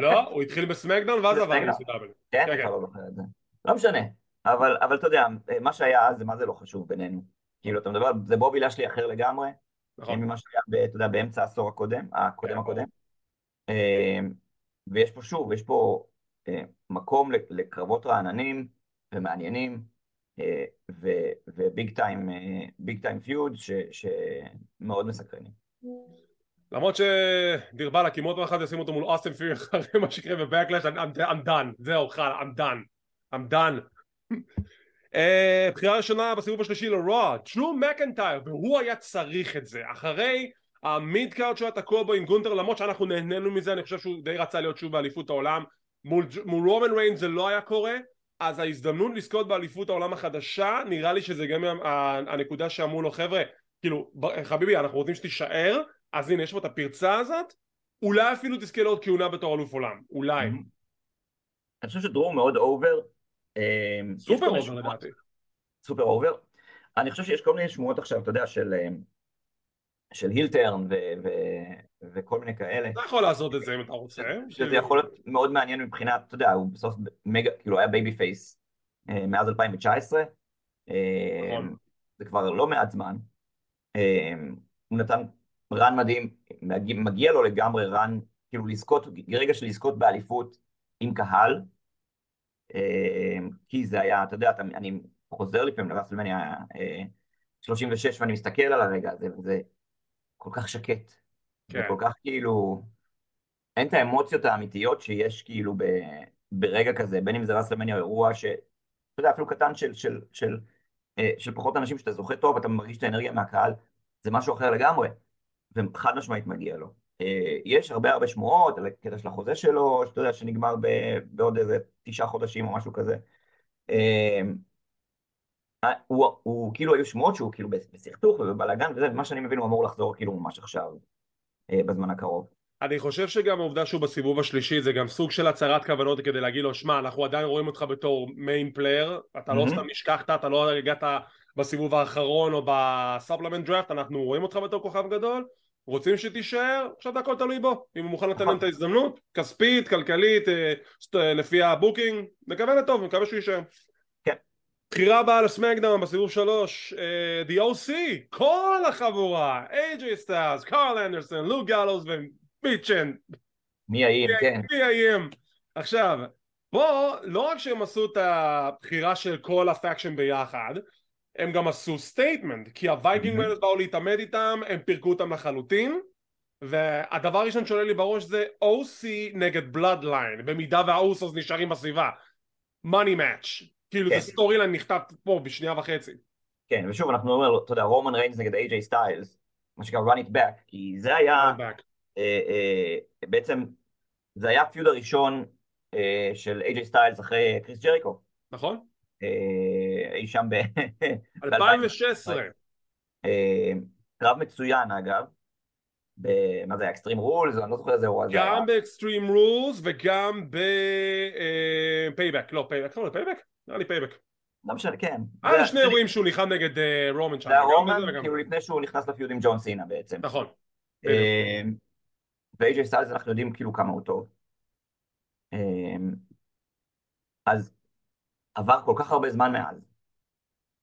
לא, הוא התחיל בסמקדאון ואז עבר ב-אי סי דאבליו. כן, אתה לא זוכר את זה. לא משנה. אבל אתה יודע, מה שהיה אז זה מה זה לא חשוב בינינו. כאילו, אתה מדבר, זה בובי לאשלי אחר לגמרי. נכון. ממה שהיה, אתה יודע, באמצע העשור הקודם, הקודם הקודם. ויש פה שוב, יש פה מקום לקרבות רעננים ומעניינים. וביג טיים, ביג טיים פיוד שמאוד מסקרנים. למרות שדירבל הקימות ואחד ישים אותו מול אוסטין פיוד אחרי מה שקרה בבקלאש, I'm done, זהו, חל, I'm done, I'm done. בחירה ראשונה בסיבוב השלישי לרוע, טרו מקנטייר, והוא היה צריך את זה, אחרי המיד קארד שהוא היה תקוע בו עם גונטר, למרות שאנחנו נהנינו מזה, אני חושב שהוא די רצה להיות שוב באליפות העולם, מול רומן ריינס זה לא היה קורה, אז ההזדמנות לזכות באליפות העולם החדשה, נראה לי שזה גם הנקודה שאמרו לו, חבר'ה, כאילו, חביבי, אנחנו רוצים שתישאר, אז הנה, יש פה את הפרצה הזאת, אולי אפילו תזכה לעוד כהונה בתור אלוף עולם, אולי. אני חושב שדרום מאוד אובר. סופר אובר, לדעתי. סופר אובר. אני חושב שיש כל מיני שמועות עכשיו, אתה יודע, של... של הילטרן ו- ו- וכל מיני כאלה. אתה יכול לעשות את זה אם אתה רוצה. שזה יכול להיות מאוד מעניין מבחינת, אתה יודע, הוא בסוף מגה, כאילו היה בייבי פייס מאז אלפיים תשע עשרה. נכון. זה כבר לא מעט זמן. הוא נתן רן מדהים, מגיע לו לגמרי רן, כאילו לזכות, רגע של לזכות באליפות עם קהל, כי זה היה, אתה יודע, אני חוזר לפעמים לרסלמניה שלושים ושש ואני מסתכל על הרגע הזה, וזה... כל כך שקט, כן. וכל כך כאילו, אין את האמוציות האמיתיות שיש כאילו ב, ברגע כזה, בין אם זה רסלמניה או אירוע ש, אתה יודע, אפילו קטן של, של, של, של, של פחות אנשים שאתה זוכה טוב, אתה מרגיש את האנרגיה מהקהל, זה משהו אחר לגמרי, וחד משמעית מגיע לו. יש הרבה הרבה שמועות על הקטע של החוזה שלו, שאתה יודע, שנגמר ב, בעוד איזה תשעה חודשים או משהו כזה. הוא, הוא כאילו היו שמועות שהוא כאילו בסכתוך ובבלגן וזה, ומה שאני מבין הוא אמור לחזור כאילו ממש עכשיו בזמן הקרוב. אני חושב שגם העובדה שהוא בסיבוב השלישי זה גם סוג של הצהרת כוונות כדי להגיד לו, שמע, אנחנו עדיין רואים אותך בתור מיין פלייר, אתה mm-hmm. לא סתם נשכחת, אתה לא הגעת בסיבוב האחרון או בספלמנט דראפט, אנחנו רואים אותך בתור כוכב גדול, רוצים שתישאר, עכשיו הכל תלוי בו, אם הוא מוכן לתת להם את ההזדמנות, כספית, כלכלית, לפי הבוקינג, מקווה לטוב, מקווה שהוא יישאר. בחירה הבאה לסמקדאון בסיבוב שלוש, The O C, כל החבורה, A J Styles, קארל אנדרסון, לוק גלוס וביצ'ן. מי האיים, כן. מי האיים. עכשיו, בוא, לא רק שהם עשו את הבחירה של כל הפאקשן ביחד, הם גם עשו סטייטמנט, כי הווייקינג mm-hmm. באו להתעמד איתם, הם פירקו אותם לחלוטין, והדבר הראשון שעולה לי בראש זה O C נגד בלאדליין, במידה והאוסוס נשארים בסביבה. Money match. כאילו זה סטורי להם נכתב פה בשנייה וחצי. כן, ושוב אנחנו אומרים, אתה יודע, רומן ריינס נגד A J סטיילס, מה שקרה run it back, כי זה היה, בעצם זה היה הפיוד הראשון של A J סטיילס אחרי קריס ג'ריקו. נכון. אי שם ב... אלפיים ושש עשרה. קרב מצוין אגב, מה זה היה, אקסטרים רולס, אני לא זוכר איזה אירוע זה היה. גם באקסטרים רולס וגם בפייבק, לא פייבק, קראו לפייבק? נראה לי פייבק. לא משנה, כן. היה שני אירועים שהוא ניחם נגד רומן שם. זה היה רומן, כאילו לפני שהוא נכנס לפיוד עם ג'ון סינה בעצם. נכון. ו-A J סטיילס אנחנו יודעים כאילו כמה הוא טוב. אז עבר כל כך הרבה זמן מאז.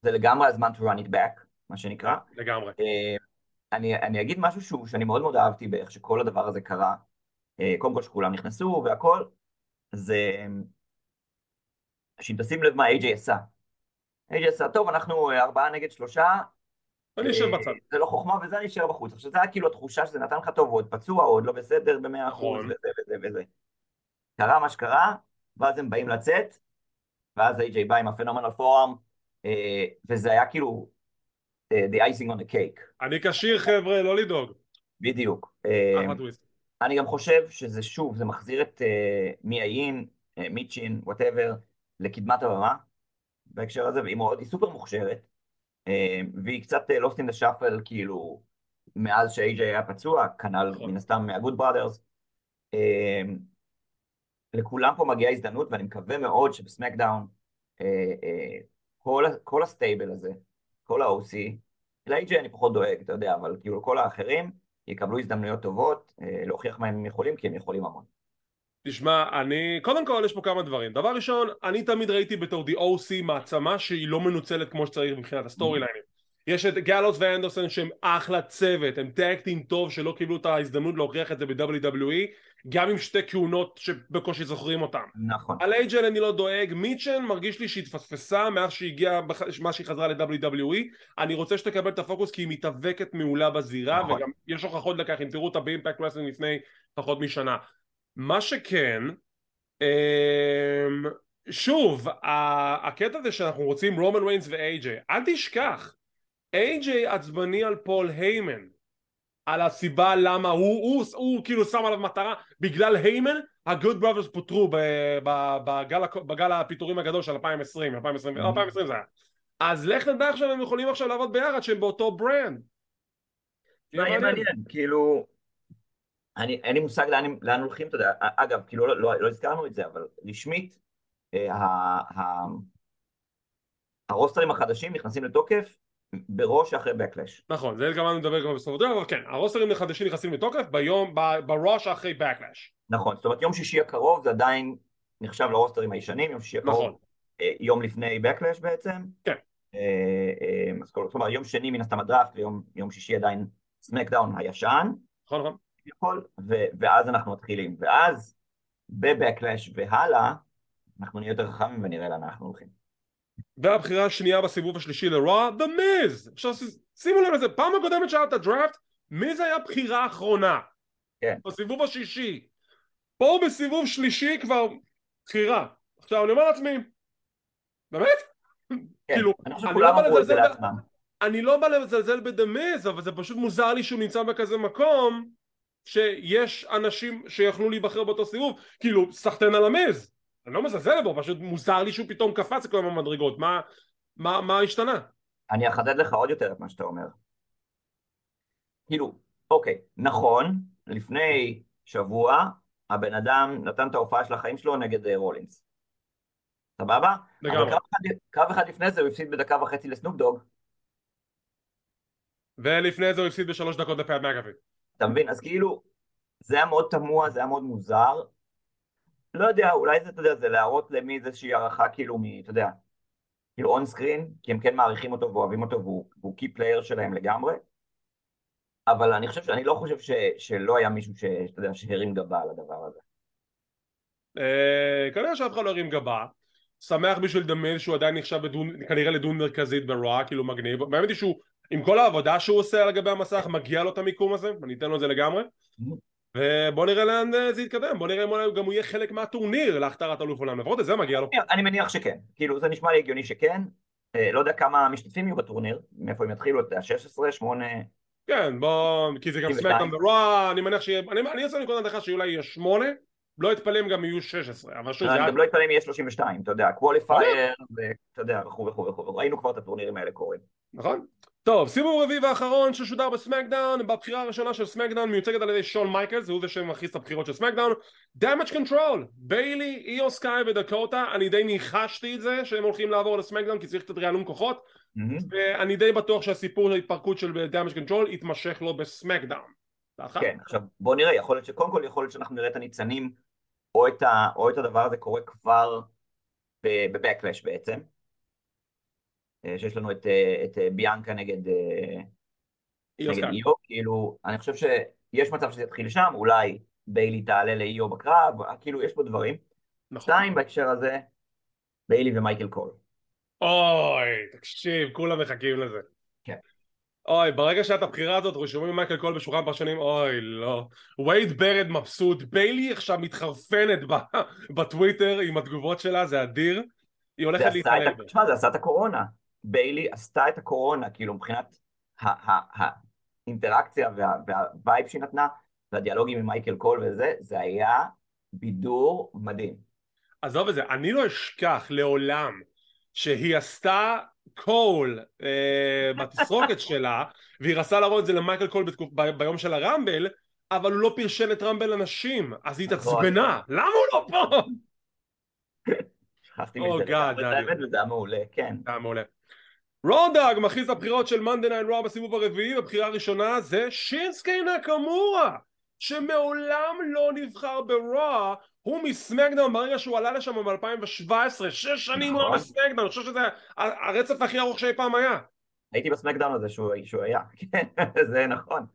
זה לגמרי הזמן to run it back, מה שנקרא. לגמרי. אני, אני אגיד משהו שהוא, שאני מאוד מאוד אהבתי באיך שכל הדבר הזה קרה, קודם כל שכולם נכנסו והכל, זה שתשים לב מה A J עשה. A J עשה, טוב, אנחנו ארבעה נגד שלושה, אני אשאר בצד. זה לא חוכמה וזה אני אשאר בחוץ. עכשיו זה היה כאילו התחושה שזה נתן לך טוב, עוד פצוע, עוד לא בסדר במאה אחוז, וזה וזה וזה. קרה מה שקרה, ואז הם באים לצאת, ואז A J בא עם הפנומנל פורם, וזה היה כאילו, the icing on the cake. אני קשיר חבר'ה, לא לדאוג. בדיוק. אני גם חושב שזה שוב, זה מחזיר את מיין, מיצ'ין, whatever, לקדמת הבמה, בהקשר הזה, והיא סופר מוכשרת, והיא קצת lost in the shuffle, כאילו, מאז ש-A J היה פצוע, כנ"ל מן הסתם מה-Good Brothers. לכולם פה מגיעה הזדמנות, ואני מקווה מאוד שבסמקדאון, כל הסטייבל הזה, כל ה-O C, ל-A J אני פחות דואג, אתה יודע, אבל כאילו כל האחרים יקבלו הזדמנויות טובות, להוכיח מה הם יכולים, כי הם יכולים המון. תשמע, אני, קודם כל יש פה כמה דברים. דבר ראשון, אני תמיד ראיתי בתור ה-O C מעצמה שהיא לא מנוצלת כמו שצריך מבחינת הסטורי ליינים. יש את גלוס ואנדרסון שהם אחלה צוות, הם טאקטים טוב שלא קיבלו את ההזדמנות להוכיח את זה ב-W W E, גם עם שתי כהונות שבקושי זוכרים אותם. נכון. על A J אני לא דואג, מיצ'ן מרגיש לי שהתפספסה מאז שהגיעה, מאז שהיא חזרה ל-W W E, אני רוצה שתקבל את הפוקוס כי היא מתאבקת מעולה בזירה, נכון. וגם יש הוכחות לכך, אם תראו אותה באימפקט רסלינג לפני פחות משנה. מה שכן, שוב, הקטע הזה שאנחנו רוצים רומן ריינס ו-A J, אל תשכח, A J עצבני על פול היימן, על הסיבה למה הוא, הוא, הוא כאילו שם עליו מטרה, בגלל היימן, הגוד בראברס פוטרו בגל, בגל הפיטורים הגדול של אלפיים ועשרים, אלפיים ועשרים זה היה. אז לך נדע עכשיו, הם יכולים עכשיו לעבוד ביחד שהם באותו ברנד. מעניין, מעניין, כאילו, אין לי מושג לאן הולכים, אתה יודע, אגב, כאילו לא הזכרנו את זה, אבל רשמית, הרוסטרים החדשים נכנסים לתוקף, בראש אחרי בקלש. נכון, זה גם אני מדבר גם בסופו של דבר, אבל כן, הרוסטרים החדשים נכנסים לתוקף ביום, בראש אחרי בקלש. נכון, זאת אומרת יום שישי הקרוב זה עדיין נחשב לרוסטרים הישנים, יום שישי הקרוב, יום לפני בקלש בעצם. כן. זאת אומרת יום שני מן הסתם הדראפט, ויום שישי עדיין סמקדאון הישן. נכון, נכון. ואז אנחנו מתחילים, ואז בבקלש והלאה, אנחנו נהיה יותר חכמים ונראה לאן אנחנו הולכים. והבחירה השנייה בסיבוב השלישי לרוע, The Miz. עכשיו שימו לב לזה, פעם הקודמת שהיה את הדראפט, Miz היה בחירה אחרונה. כן. בסיבוב השישי. פה בסיבוב שלישי כבר בחירה. עכשיו אני אומר לעצמי, באמת? כן, כאילו, אני חושב כולם אמרו את זה לעצמם. אני לא בא לזלזל ב-The Miz, אבל זה פשוט מוזר לי שהוא נמצא בכזה מקום, שיש אנשים שיכלו להיבחר באותו סיבוב. כאילו, סחטן על המיז. אני לא מזלזל בו, פשוט מוזר לי שהוא פתאום קפץ כל מיני מדרגות. מה, מה, מה השתנה? אני אחדד לך עוד יותר את מה שאתה אומר. כאילו, אוקיי, נכון, לפני שבוע, הבן אדם נתן את ההופעה של החיים שלו נגד רולינס. סבבה? אבל קרב אחד, קרב אחד לפני זה הוא הפסיד בדקה וחצי לסנופ דוג. ולפני זה הוא הפסיד בשלוש דקות לפעד מהגבי. אתה מבין? אז כאילו, זה היה מאוד תמוה, זה היה מאוד מוזר. לא יודע, אולי זה, אתה יודע, זה להראות למי איזושהי ערכה כאילו, אתה יודע, כאילו און סקרין, כי הם כן מעריכים אותו ואוהבים אותו, והוא קי פלייר שלהם לגמרי, אבל אני חושב, אני לא חושב שלא היה מישהו שאתה יודע, שהרים גבה על הדבר הזה. כנראה שאף אחד לא הרים גבה, שמח בשביל דמיל שהוא עדיין נחשב כנראה לדון מרכזית ברוע, כאילו מגניב, באמת היא שהוא, עם כל העבודה שהוא עושה על גבי המסך, מגיע לו את המיקום הזה, אני אתן לו את זה לגמרי, ובוא נראה לאן זה יתקדם, בוא נראה אם גם הוא יהיה חלק מהטורניר להכתרת אלוף עולם, לפחות את זה מגיע לו. אני מניח שכן, כאילו זה נשמע לי הגיוני שכן, לא יודע כמה משתתפים יהיו בטורניר, מאיפה הם יתחילו, את שש עשרה, שמונה... כן, בוא, כי זה גם סמקדאון ורוע, אני מניח שיהיה, אני אעשה נקודת הנחה שאולי יהיה שמונה, לא אתפלם גם יהיו שש עשרה, אבל שוב... גם לא אתפלם יהיה שלושים ושתיים, אתה יודע, קווליפייר, אתה יודע, וכו וכו וכו, ראינו כבר את הטורנירים האלה קורים. נכון? טוב, סיבוב רביעי והאחרון ששודר בסמקדאון, בבחירה הראשונה של סמקדאון מיוצגת על ידי שון מייקלס, והוא זה שמכריז את הבחירות של סמקדאון. Damage Control, ביילי, איו סקאי ודקוטה, אני די ניחשתי את זה שהם הולכים לעבור לסמקדאון כי צריך קצת רענון כוחות, mm-hmm. ואני די בטוח שהסיפור להתפרקות של Damage Control יתמשך לו בסמקדאון. כן, עכשיו בוא נראה, יכול להיות שקודם כל יכול להיות שאנחנו נראה את הניצנים או את, ה... או את הדבר הזה קורה כבר בבקלש בעצם. שיש לנו את, את ביאנקה נגד איו, כאילו, אני חושב שיש מצב שזה יתחיל שם, אולי ביילי תעלה לאיו בקרב, כאילו, יש פה דברים. שתיים בהקשר הזה, ביילי ומייקל קול. אוי, תקשיב, כולם מחכים לזה. כן. אוי, ברגע שאת הבחירה הזאת, רשומים מייקל קול בשולחן פרשנים, אוי, לא. וייד ברד מבסוט, ביילי עכשיו מתחרפנת בטוויטר עם התגובות שלה, זה אדיר. היא הולכת להתעלם. זה עשה את הקורונה. ביילי עשתה את הקורונה, כאילו מבחינת האינטראקציה והווייב שהיא נתנה, והדיאלוגים עם מייקל קול וזה, זה היה בידור מדהים. עזוב את זה, אני לא אשכח לעולם שהיא עשתה קול בתסרוקת שלה, והיא רצה להראות את זה למייקל קול ביום של הרמבל, אבל הוא לא פרשן את רמבל לנשים, אז היא התעצבנה. למה הוא לא פה? או גאד, זה המעולה, כן. זה המעולה. רודאג מכריז הבחירות של Monday Night Raw בסיבוב הרביעי, הבחירה הראשונה זה שינסקי נקמורה, שמעולם לא נבחר ברוע, הוא מסמקדאון ברגע שהוא עלה לשם ב-אלפיים שבע עשרה, שש שנים הוא היה בסמקדאון, אני חושב שזה הרצף הכי ארוך שאי פעם היה. הייתי בסמקדאון הזה שהוא היה, זה נכון.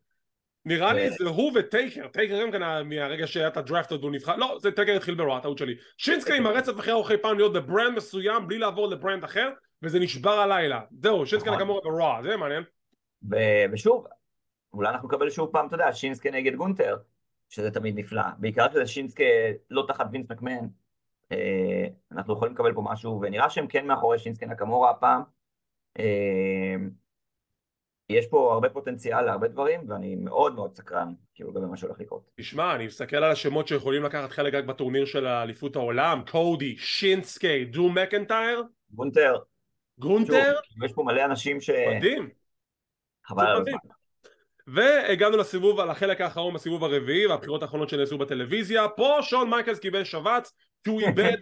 נראה לי זה הוא וטייקר, טייקר גם כאן מהרגע שהיה את הדראפט עוד הוא נבחר, לא, זה טייקר התחיל ברוע, טעות שלי. שינסקי עם הרצף אחרי אורכי פעם להיות לברנד מסוים בלי לעבור לברנד אחר, וזה נשבר הלילה. זהו, שינסקי נקמורה ברוע, זה מעניין. ושוב, אולי אנחנו נקבל שוב פעם, אתה יודע, שינסקי נגד גונטר, שזה תמיד נפלא. בעיקר שזה שינסקי לא תחת וינס מקמן, אנחנו יכולים לקבל פה משהו, ונראה שהם כן מאחורי שינסקי נקמורה הפעם. יש פה הרבה פוטנציאל להרבה דברים, ואני מאוד מאוד סקרן, כאילו גם במה שהולך לקרות. תשמע, אני מסתכל על השמות שיכולים לקחת חלק רק בטורניר של אליפות העולם, קודי, שינסקי, דרו מקנטייר, גונטר. גונטר? שוב, יש פה מלא אנשים ש... מדהים. חבל על הזמן. והגענו לסיבוב, על החלק האחרון, הסיבוב הרביעי, והבחירות האחרונות שנעשו בטלוויזיה, פה שון מייקלס קיבל שבץ, כי הוא איבד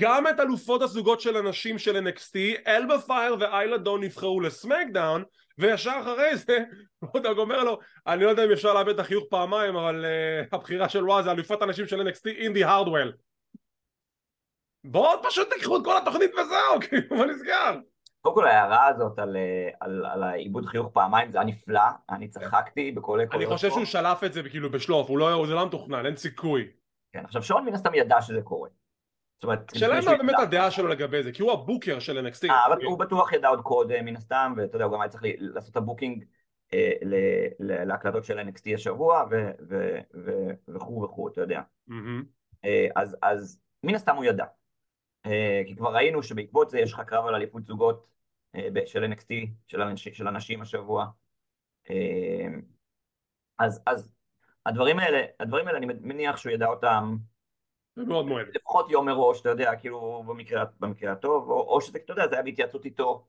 גם את אלופות הזוגות של הנשים של אן אקס טי, אלבה פייר ואיילה דון נבחרו לסמקדאון, וישר אחרי זה, הוא אומר לו, אני לא יודע אם אפשר לאבד את החיוך פעמיים, אבל uh, הבחירה של וואה זה אלופת הנשים של אן אקס טי, אינדי הרדוול. בואו פשוט תקחו את כל התוכנית וזהו, כאילו, מה נסגר? קודם כל ההערה הזאת על, על, על האיבוד חיוך פעמיים, זה היה נפלא, אני צחקתי בכל... אני חושב שהוא שלף את זה כאילו בשלוף, הוא לא, זה לא מתוכנן, אין סיכוי. כן, עכשיו שון מן הסתם ידע שזה קורה. זאת אומרת... שאלה מה באמת הדעה שלו לגבי זה, כי הוא הבוקר של אן אקס טי. אבל הוא בטוח ידע עוד קודם מן הסתם, ואתה יודע, הוא גם היה צריך לעשות את הבוקינג להקלטות של אן אקס טי השבוע, וכו' וכו', אתה יודע. אז מן הסתם הוא ידע. כי כבר ראינו שבעקבות זה יש לך קרב על אליפות זוגות של אן אקס טי, של הנשים השבוע. אז, אז הדברים האלה, הדברים האלה אני מניח שהוא ידע אותם מאוד מועד. לפחות יום מראש, אתה יודע, כאילו במקרה, במקרה הטוב, או, או שזה, אתה יודע, זה היה בהתייעצות איתו,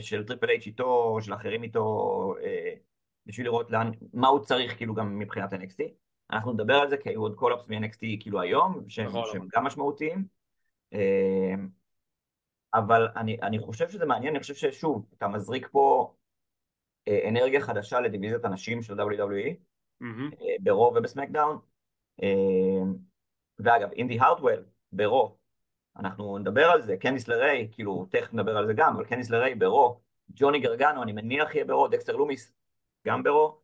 של טריפל אייץ' איתו, של אחרים איתו, בשביל לראות לאן, מה הוא צריך, כאילו גם מבחינת אן אקס טי. אנחנו נדבר על זה, כי היו עוד קולאפס מ-אן אקס טי כאילו היום, שהם, שהם גם משמעותיים. אבל אני, אני חושב שזה מעניין, אני חושב ששוב, אתה מזריק פה אנרגיה חדשה לדיוויזיית הנשים של דאבליו דאבליו אי, mm-hmm. ברו ובסמקדאון, ואגב, אינדי הרטוול, ברו, אנחנו נדבר על זה, קניס לריי, כאילו, תכף נדבר על זה גם, אבל קניס לריי, ברו, ג'וני גרגנו, אני מניח יהיה ברו, דקסטר לומיס, גם ברו,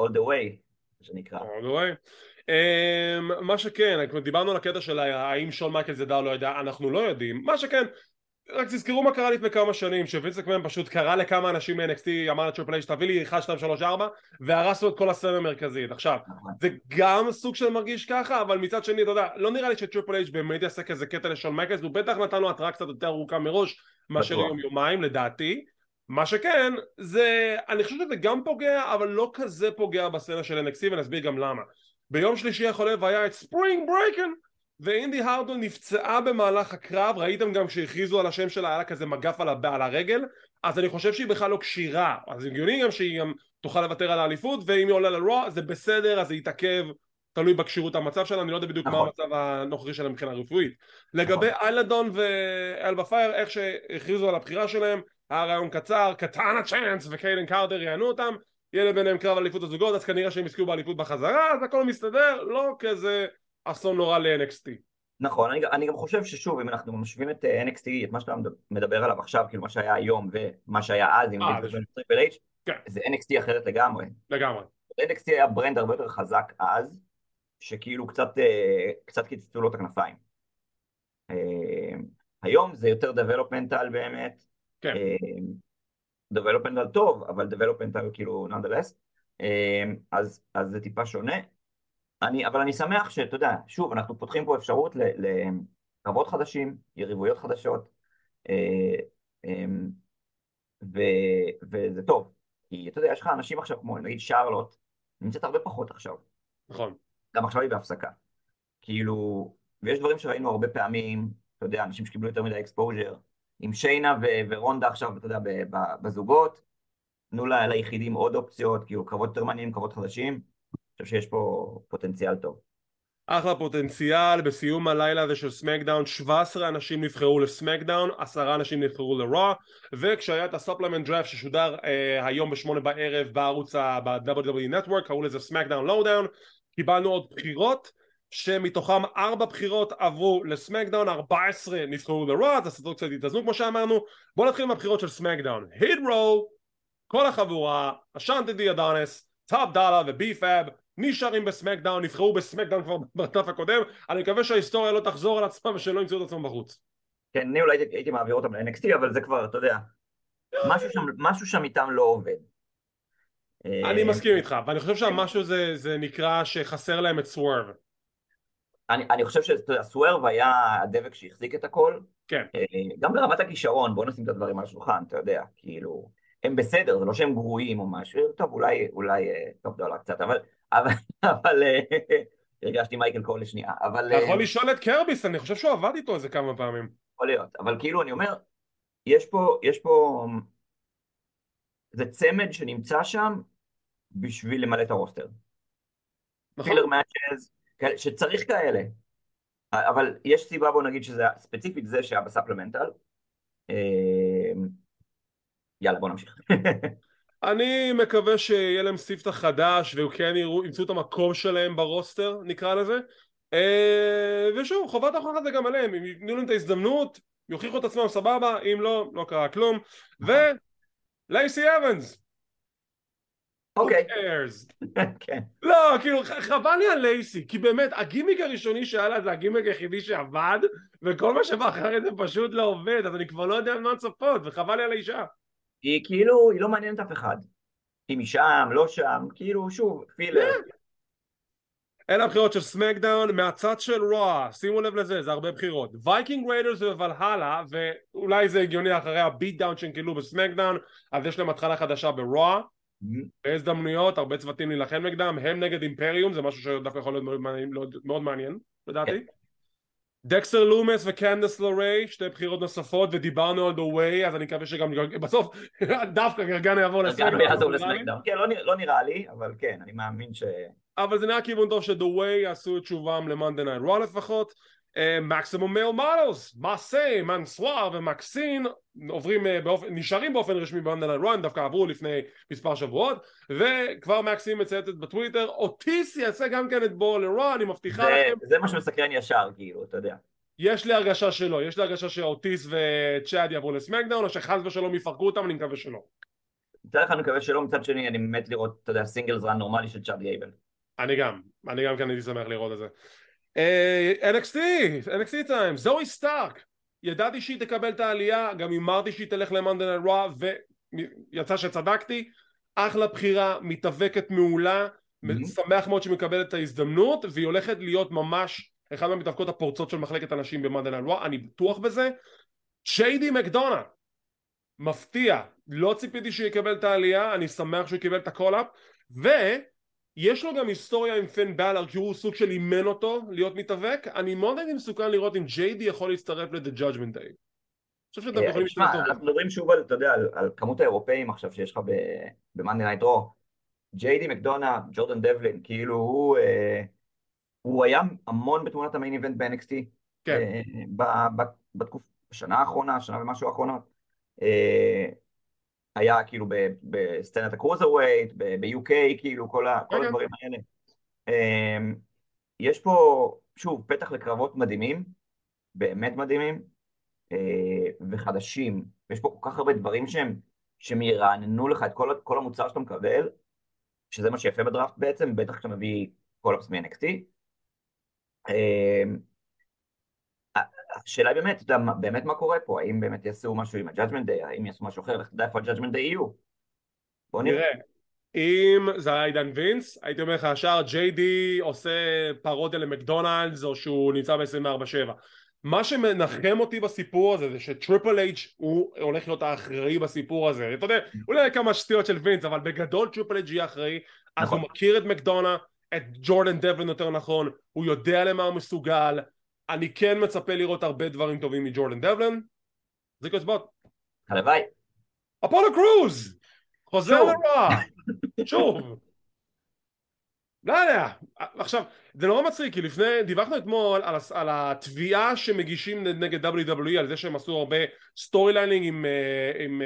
all the way, שנקרא. all the way. Um, מה שכן, דיברנו על הקטע של האם שון מייקלס ידע או לא ידע, אנחנו לא יודעים. מה שכן, רק תזכרו מה קרה לפני כמה שנים, שווינס מקמן פשוט קרא לכמה אנשים מ-אן אקס טי, אמר לטריפל אייץ' תביא לי אחת, שתיים, שלוש, ארבע, והרס לו את כל הסצנה המרכזית. עכשיו, זה גם סוג של מרגיש ככה, אבל מצד שני, אתה יודע, לא נראה לי שטריפל אייץ' באמת יעשה כזה קטע לשון מייקלס, הוא בטח נתן לו התראה קצת יותר ארוכה מראש מאשר יום יומיים, לדעתי. מה שכן, זה, אני חושב שזה גם פוגע, אבל לא כזה פוגע בסצנה של אן אקס טי, ונסביר גם למה. ביום שלישי החולף היה את ספרינג ברייקן, ואינדי הרדוול נפצעה במהלך הקרב, ראיתם גם כשהכריזו על השם שלה, היה לה כזה מגף על, על הרגל, אז אני חושב שהיא בכלל לא קשירה, אז הגיוני גם שהיא גם תוכל לוותר על האליפות, ואם היא עולה לרוע, זה בסדר, אז היא יתעכב, תלוי בקשירות המצב שלה, אני לא יודע בדיוק נכון. מה המצב הנוכחי שלה מבחינה רפואית. נכון. לגבי איילדון ואלבה פייר, איך שהכריזו על הבחירה שלהם, היה רעיון קצר, קטנה צ'אנס וקיילן קארטר יענו אותם, יהיה ביניהם קרב על אליפות הזוגות, אז כנראה שהם יזכו באליפות בחזרה, אז הכל מסתדר, לא כזה אסון נורא ל-אן אקס טי. נכון, אני, אני גם חושב ששוב, אם אנחנו משווים את אן אקס טי, את מה שאתה מדבר עליו עכשיו, כאילו מה שהיה היום ומה שהיה אז, עם טריפל אייץ', זה אן אקס טי אחרת לגמרי. לגמרי. אן אקס טי היה ברנד הרבה יותר חזק אז, שכאילו קצת, קצת קיצצו לו את הכנפיים. היום זה יותר דבלופמנטל באמת. כן. דבלופנטל טוב, אבל דבלופנטל כאילו נונדלס, אז, אז זה טיפה שונה, אני, אבל אני שמח שאתה יודע, שוב, אנחנו פותחים פה אפשרות לקרבות חדשים, יריבויות חדשות, ו, וזה טוב, כי אתה יודע, יש לך אנשים עכשיו כמו, נגיד שרלוט, נמצאת הרבה פחות עכשיו, נכון. גם עכשיו היא בהפסקה, כאילו, ויש דברים שראינו הרבה פעמים, אתה יודע, אנשים שקיבלו יותר מדי אקספוז'ר, עם שיינה ו- ורונדה עכשיו, אתה יודע, בזוגות, תנו לה, ליחידים עוד אופציות, כאילו קרבות יותר מעניינים, קרבות חדשים, אני חושב שיש פה פוטנציאל טוב. אחלה פוטנציאל, בסיום הלילה הזה של סמקדאון, שבע עשרה אנשים נבחרו לסמקדאון, עשרה אנשים נבחרו לרוע, וכשהיה את הסופלמנט דראפט ששודר אה, היום בשמונה בערב בערוץ ה-דאבליו דאבליו אי Network, קראו לזה סמקדאון לואודאון, קיבלנו עוד בחירות, שמתוכם ארבע בחירות עברו לסמקדאון, ארבע עשרה נבחרו לרוע, אז הסתות קצת התאזנו כמו שאמרנו. בואו נתחיל עם הבחירות של סמקדאון. הידרו, כל החבורה, השנטי די אדונס, טאפ דאלה ובי פאב, נשארים בסמקדאון, נבחרו בסמקדאון כבר בטף הקודם, אני מקווה שההיסטוריה לא תחזור על עצמם ושלא ימצאו את עצמם בחוץ. כן, אני אולי הייתי מעביר אותם ל-אן אקס טי, אבל זה כבר, אתה יודע, משהו שם איתם לא עובד. אני מסכים איתך, ואני חושב שהמשהו זה נקרא שחסר להם את סוורב. אני, אני חושב שהסוורב היה הדבק שהחזיק את הכל. כן. גם ברמת הכישרון, בואו נשים את הדברים על השולחן, אתה יודע, כאילו, הם בסדר, זה לא שהם גרועים או משהו, טוב, אולי, אולי, טוב, דולר קצת, אבל, אבל, אבל, הרגשתי מייקל קול לשנייה, אבל... אתה יכול לשאול את קרביס, אני חושב שהוא עבד איתו איזה כמה פעמים. יכול להיות, אבל כאילו אני אומר, יש פה, יש פה, זה צמד שנמצא שם בשביל למלא את הרוסטר. נכון. פילר מאצ'ז, שצריך כאלה, אבל יש סיבה, בוא נגיד שזה ספציפית זה שהיה בספלמנטל, יאללה, בוא נמשיך. אני מקווה שיהיה להם ספתח חדש, וכן ימצאו את המקום שלהם ברוסטר, נקרא לזה. ושוב, חובת ההוכחה זה גם עליהם. אם יתנו להם את ההזדמנות, יוכיחו את עצמם סבבה, אם לא, לא קרה כלום. ולייסי אבנס. אוקיי. לא, כאילו, חבל לי על לייסי, כי באמת, הגימיק הראשוני שהיה לה זה הגימיק היחידי שעבד, וכל מה שבאחרי זה פשוט לא עובד, אז אני כבר לא יודע מה לצפות, וחבל לי על האישה. היא כאילו, היא לא מעניינת אף אחד. היא משם, לא שם, כאילו, שוב, פילר. אלה הבחירות של סמקדאון, מהצד של רוע, שימו לב לזה, זה הרבה בחירות. וייקינג ריידרס ובלהלה, ואולי זה הגיוני אחרי הביטדאון שהם כאילו בסמקדאון, אז יש להם התחלה חדשה ברוע, בהזדמנויות, הרבה צוותים להילחם נגדם, הם נגד אימפריום, זה משהו שדווקא יכול להיות מאוד מעניין, לדעתי. דקסטר לומס וקנדס לוריי, שתי בחירות נוספות, ודיברנו על The Way, אז אני מקווה שגם בסוף דווקא גרגן יעבור לסמקדאון. גרגן יעזור לסמקדאון, כן, לא נראה לי, אבל כן, אני מאמין ש... אבל זה נראה כיוון טוב ש-The Way עשו את תשובם ל-Monday Night Raw לפחות. מקסימום מייל מודלס, מסי, מנסואר ומקסין, נשארים באופן רשמי ב-Monday Night Raw, דווקא עברו לפני מספר שבועות, וכבר מקסים מצייתת בטוויטר, אוטיס יעשה גם כן את בו ל-Raw, אני מבטיחה לכם. זה מה שמסקרן ישר, כאילו, אתה יודע. יש לי הרגשה שלא, יש לי הרגשה שאוטיס וצ'אד יעברו לסמקדאון, או שחז ושלום יפרקו אותם, אני מקווה שלא. מצד אחד אני מקווה שלא, מצד שני אני מת לראות, אתה יודע, סינגלס רן נורמלי של צ'אד גייבל. אני גם, אני גם כן הייתי שמח לראות את זה. אן אקס טי, אן אקס טי time, זוי סטארק, ידעתי שהיא תקבל את העלייה, גם אמרתי שהיא תלך ל-Monday Night Raw, ויצא שצדקתי, אחלה בחירה, מתאבקת מעולה, שמח מאוד שמקבלת את ההזדמנות, והיא הולכת להיות ממש אחד מהמתאבקות הפורצות של מחלקת הנשים ב-Monday Night Raw, אני בטוח בזה. שיידי מקדונה, מפתיע, לא ציפיתי שהיא יקבל את העלייה, אני שמח שהוא קיבל את הקולאפ, ו... יש לו גם היסטוריה עם פן בלר, כי הוא סוג של אימן אותו להיות מתאבק. אני מאוד הייתי מסוכן לראות אם ג'יי די יכול להצטרף ל-The Judgment Day. אני חושב שאתם יכולים להצטרף אותו. אנחנו מדברים שוב על, אתה יודע, על כמות האירופאים עכשיו שיש לך ב-Monday Night Raw. ג'יי די מקדונה, ג'ורדן דבלין, כאילו הוא היה המון בתמונת המיין איבנט ב-אן אקס טי. כן. בתקופה, בשנה האחרונה, שנה ומשהו האחרונות. היה כאילו בסצנת הקרוזרווייט, ב-יו קיי, כאילו כל הדברים האלה. יש פה, שוב, פתח לקרבות מדהימים, באמת מדהימים, וחדשים. יש פה כל כך הרבה דברים שמרעננו לך את כל המוצר שאתה מקבל, שזה מה שיפה בדראפט בעצם, בטח כשאתה מביא קולאפס מ-אן אקס טי. השאלה באמת, אתה יודע באמת מה קורה פה, האם באמת יעשו משהו עם ה-Judgment Day, האם יעשו משהו אחר, לך תדע איפה ה-Judgment Day יהיו. בוא נראה. אם זה היה עידן וינס, הייתי אומר לך, השאר ג'יי די עושה פרודיה למקדונלדס, או שהוא נמצא ב-עשרים וארבע שבע. מה שמנחם אותי בסיפור הזה, זה שטריפל אייג' הוא הולך להיות האחראי בסיפור הזה. אתה יודע, אולי כמה שטויות של וינס, אבל בגדול טריפל אייג' יהיה אחראי, אז הוא מכיר את מקדונה, את ג'ורדן דבלין יותר נכון, הוא יודע למה הוא מסוגל. אני כן מצפה לראות הרבה דברים טובים מג'ורדן דבלן. זה כל שבוט. הלוואי. אפולו קרוז! חוזר לרוע! שוב! לא יודע. עכשיו, זה נורא מצחיק, כי לפני, דיווחנו אתמול על, על התביעה שמגישים נגד דאבליו דאבליו אי, על זה שהם עשו הרבה סטורי ליינינג עם, עם,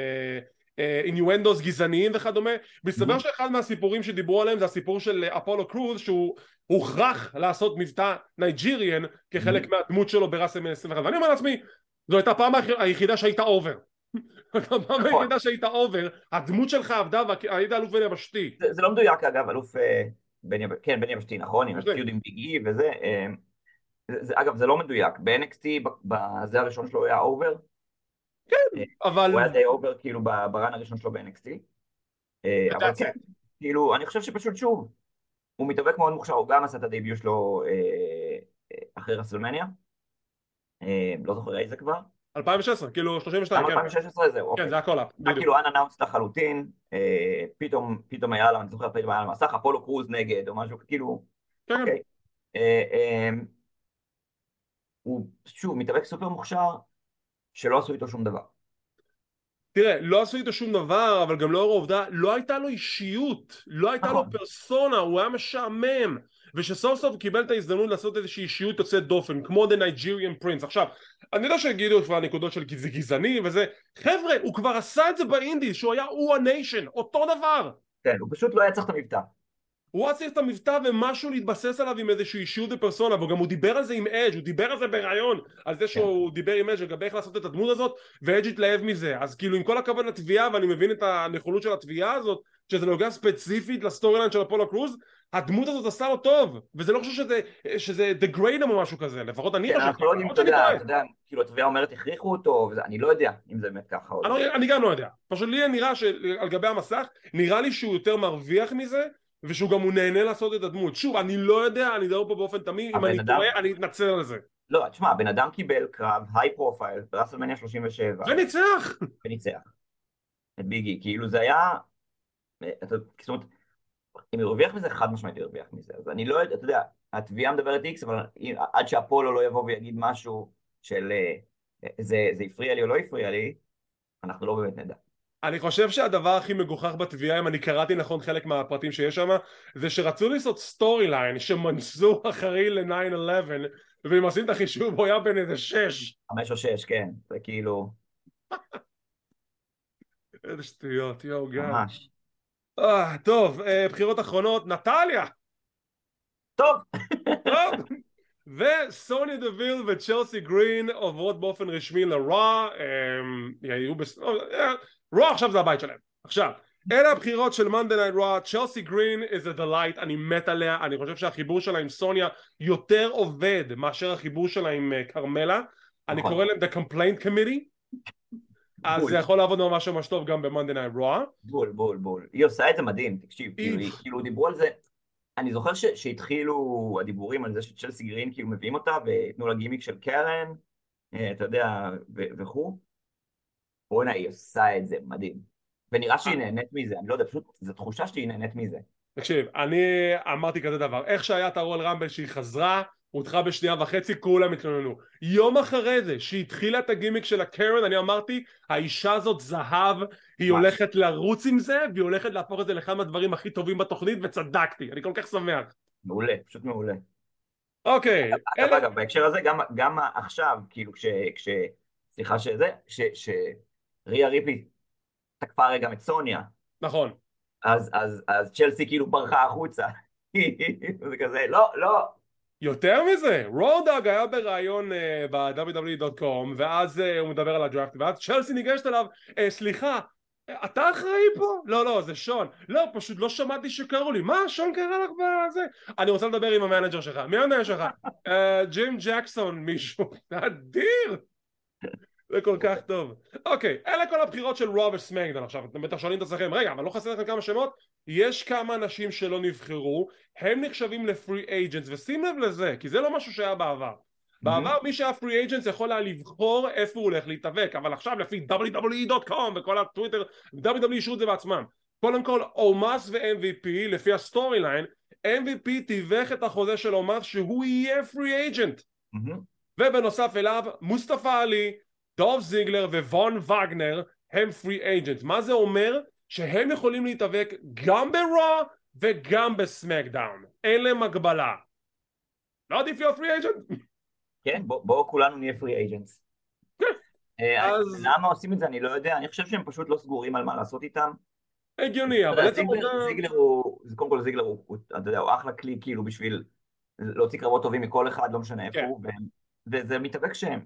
אינואנדוס גזעניים וכדומה. מסתבר שאחד מהסיפורים שדיברו עליהם זה הסיפור של אפולו קרוז, שהוא הוכרח לעשות מבטא נייג'יריאן כחלק מהדמות שלו ברסלמניה עשרים ואחת. ואני אומר לעצמי, זו הייתה פעם היחידה שהייתה אובר. הפעם היחידה שהייתה אובר, הדמות שלך עבדה והיית אלוף בן יבשתי. זה לא מדויק אגב, אלוף בן יבשתי, נכון, עם הפיוד עם ביג אי וזה. אגב, זה לא מדויק. ב-אן אקס טי, זה הראשון שלו היה אובר. כן, אבל... הוא היה די אובר כאילו ברן הראשון שלו ב-אן אקס טי. אבל כן, כאילו, אני חושב שפשוט שוב, הוא מתאבק מאוד מוכשר, הוא גם עשה את הדייביו שלו אחרי רסלמניה. לא זוכר איזה כבר. אלפיים ושש עשרה, כאילו שלושים ושתיים, כן. אלפיים ושש עשרה זהו, אוקיי. כן, זה הכל אפ. היה כאילו unannounced לחלוטין, פתאום היה לה, אני זוכר פתאום היה לה מסך, אפולו קרוז נגד או משהו, כאילו, אוקיי. הוא, שוב, מתאבק סופר מוכשר, שלא עשו איתו שום דבר. תראה, לא עשו איתו שום דבר, אבל גם לאור העובדה, לא הייתה לו אישיות, לא הייתה לו פרסונה, הוא היה משעמם. ושסוף סוף קיבל את ההזדמנות לעשות איזושהי אישיות יוצאת דופן, כמו The Nigerian Prince. עכשיו, אני יודע שהגידו כבר נקודות של גז, גזעני וזה, חבר'ה, הוא כבר עשה את זה באינדיז, שהוא היה הוא הניישן, אותו דבר. כן, הוא פשוט לא היה צריך את המבטא. הוא היה צריך את המבטא ומשהו להתבסס עליו עם איזושהי אישיות בפרסונה, וגם הוא דיבר על זה עם אג', הוא דיבר על זה ברעיון, על זה שהוא כן. דיבר עם אג' לגבי איך לעשות את הדמות הזאת, ואג' התלהב מזה. אז כאילו, עם כל הכבוד לתביעה, ואני מבין את הנכונות של התביעה הזאת, שזה נוגע ספציפית לסטורי-ליין של אפולו קרוז, הדמות הזאת עשה לו טוב, וזה לא חושב שזה, שזה דגריידם או משהו כזה, לפחות אני חושב. אנחנו לא יודעים, אתה יודע, כאילו התביעה אומרת, הכריחו אותו, אני לא יודע אם זה באמת ככה. אני גם לא יודע, פשוט לי נראה שעל גבי המסך, נראה לי שהוא יותר מרוויח מזה, ושהוא גם הוא נהנה לעשות את הדמות. שוב, אני לא יודע, אני דאור פה באופן תמי, אם אני טועה, אני אתנצל על זה. לא, תשמע, הבן אדם קיבל קרב, היי פרופייל, ברסלמניה שלושים ושבע. וניצח! וניצח. את ביגי, כאילו זה היה... אם הוא הרוויח מזה, חד משמעית הוא הרוויח מזה. אז אני לא יודע, אתה יודע, התביעה מדברת איקס, אבל עד שאפולו לא יבוא ויגיד משהו של זה, זה הפריע לי או לא הפריע לי, אנחנו לא באמת נדע. אני חושב שהדבר הכי מגוחך בתביעה, אם אני קראתי נכון חלק מהפרטים שיש שם, זה שרצו לעשות סטורי ליין שמנסו אחרי ל-תשע אחת עשרה, ואם עושים את החישוב, הוא היה בין איזה שש. חמש או שש, כן. זה כאילו... איזה שטויות, יואו גאי. ממש. אה, טוב, בחירות אחרונות, נטליה! טוב! טוב! וסוניה דוויל וצ'לסי גרין עוברות באופן רשמי לרוע, יהיו בס... רוע עכשיו זה הבית שלהם, עכשיו, אלה הבחירות של Monday Night Raw, צ'לסי גרין is a delight, אני מת עליה, אני חושב שהחיבור שלה עם סוניה יותר עובד מאשר החיבור שלה עם קרמלה, אני קורא להם The Complaint Committee, אז זה יכול לעבוד ממש ממש טוב גם ב-Monday Night Raw. בול, בול, בול. היא עושה את זה מדהים, תקשיב. כאילו דיברו על זה, אני זוכר שהתחילו הדיבורים על זה שצ'לסי גרין כאילו מביאים אותה, ותנו לה גימיק של קרן, אתה יודע, וכו'. בואנה, היא עושה את זה מדהים. ונראה שהיא נהנית מזה, אני לא יודע, פשוט זו תחושה שהיא נהנית מזה. תקשיב, אני אמרתי כזה דבר, איך שהיה את הרול רמבל שהיא חזרה, הודחה בשנייה וחצי, כולם התלוננו. יום אחרי זה, שהתחילה את הגימיק של הקרן, אני אמרתי, האישה הזאת זהב, היא הולכת לרוץ עם זה, והיא הולכת להפוך את זה לכם הדברים הכי טובים בתוכנית, וצדקתי, אני כל כך שמח. מעולה, פשוט מעולה. אוקיי. אגב, אגב, בהקשר הזה, גם עכשיו, כאילו, כש... סליחה שזה, שריה ריפלי תקפה רגע את סוניה. נכון. אז צ'לסי כאילו ברחה החוצה. זה כזה, לא, לא. יותר מזה, רודאג היה ברעיון uh, ב-דאבליו דאבליו דאבליו דוט קום ואז uh, הוא מדבר על הדראפט ואז צ'לסי ניגשת עליו, uh, סליחה, אתה אחראי פה? לא, לא, זה שון. לא, פשוט לא שמעתי שקראו לי. מה, שון קרא לך בזה? אני רוצה לדבר עם המנג'ר שלך. מי המנג'ר שלך? uh, ג'ים ג'קסון, מישהו. אדיר! זה כל כך טוב. אוקיי, okay, אלה כל הבחירות של רוב וסמקדן עכשיו. אתם בטח שואלים את עצמכם, רגע, אבל לא חסר לכם כמה שמות? יש כמה אנשים שלא נבחרו, הם נחשבים לפרי אייג'נס, ושים לב לזה, כי זה לא משהו שהיה בעבר. Mm-hmm. בעבר מי שהיה פרי אייג'נס יכול היה לבחור איפה הוא הולך להתאבק, אבל עכשיו לפי דאבליו דאבליו דאבליו דוט קום וכל הטוויטר, דאבליו דאבליו אישרו את זה בעצמם. קודם כל, אומאס ו-אם וי פי, לפי הסטורי ליין, אם וי פי תיווך את החוזה של אומאס שהוא יהיה פרי אייג'נט. Mm-hmm. ובנוסף אליו, מוסטפה עלי, דוב זיגלר ווון וגנר הם פרי אייג'נט. מה זה אומר? שהם יכולים להתאבק גם ב-Raw וגם בסמקדאון. אין להם הגבלה. לא עדיף להיות פרי אייג'נט? כן, בואו כולנו נהיה פרי אייג'נטס. למה עושים את זה אני לא יודע, אני חושב שהם פשוט לא סגורים על מה לעשות איתם. הגיוני, אבל עצם הוא... קודם כל זיגלר הוא אחלה כלי כאילו בשביל להוציא קרבות טובים מכל אחד, לא משנה איפה הוא, וזה מתאבק שהם.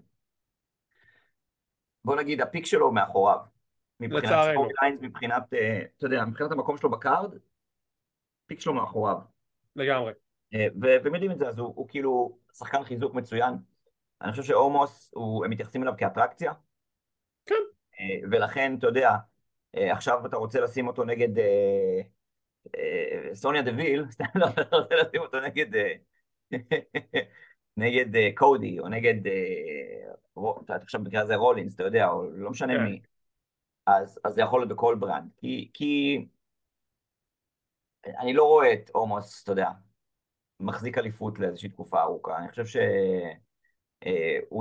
בוא נגיד, הפיק שלו מאחוריו. מבחינת ספורט ליינס, מבחינת, אתה יודע, מבחינת המקום שלו בקארד, פיק שלו מאחוריו. לגמרי. ובמילים את זה, אז הוא כאילו שחקן חיזוק מצוין. אני חושב שאומוס, הם מתייחסים אליו כאטרקציה. כן. ולכן, אתה יודע, עכשיו אתה רוצה לשים אותו נגד סוניה דוויל, סתם לא רוצה לשים אותו נגד נגד קודי, או נגד, אתה עכשיו בקרה זה רולינס, אתה יודע, או לא משנה מי, אז זה יכול להיות בכל ברנד, כי אני לא רואה את אומוס, אתה יודע, מחזיק אליפות לאיזושהי תקופה ארוכה, אני חושב שהוא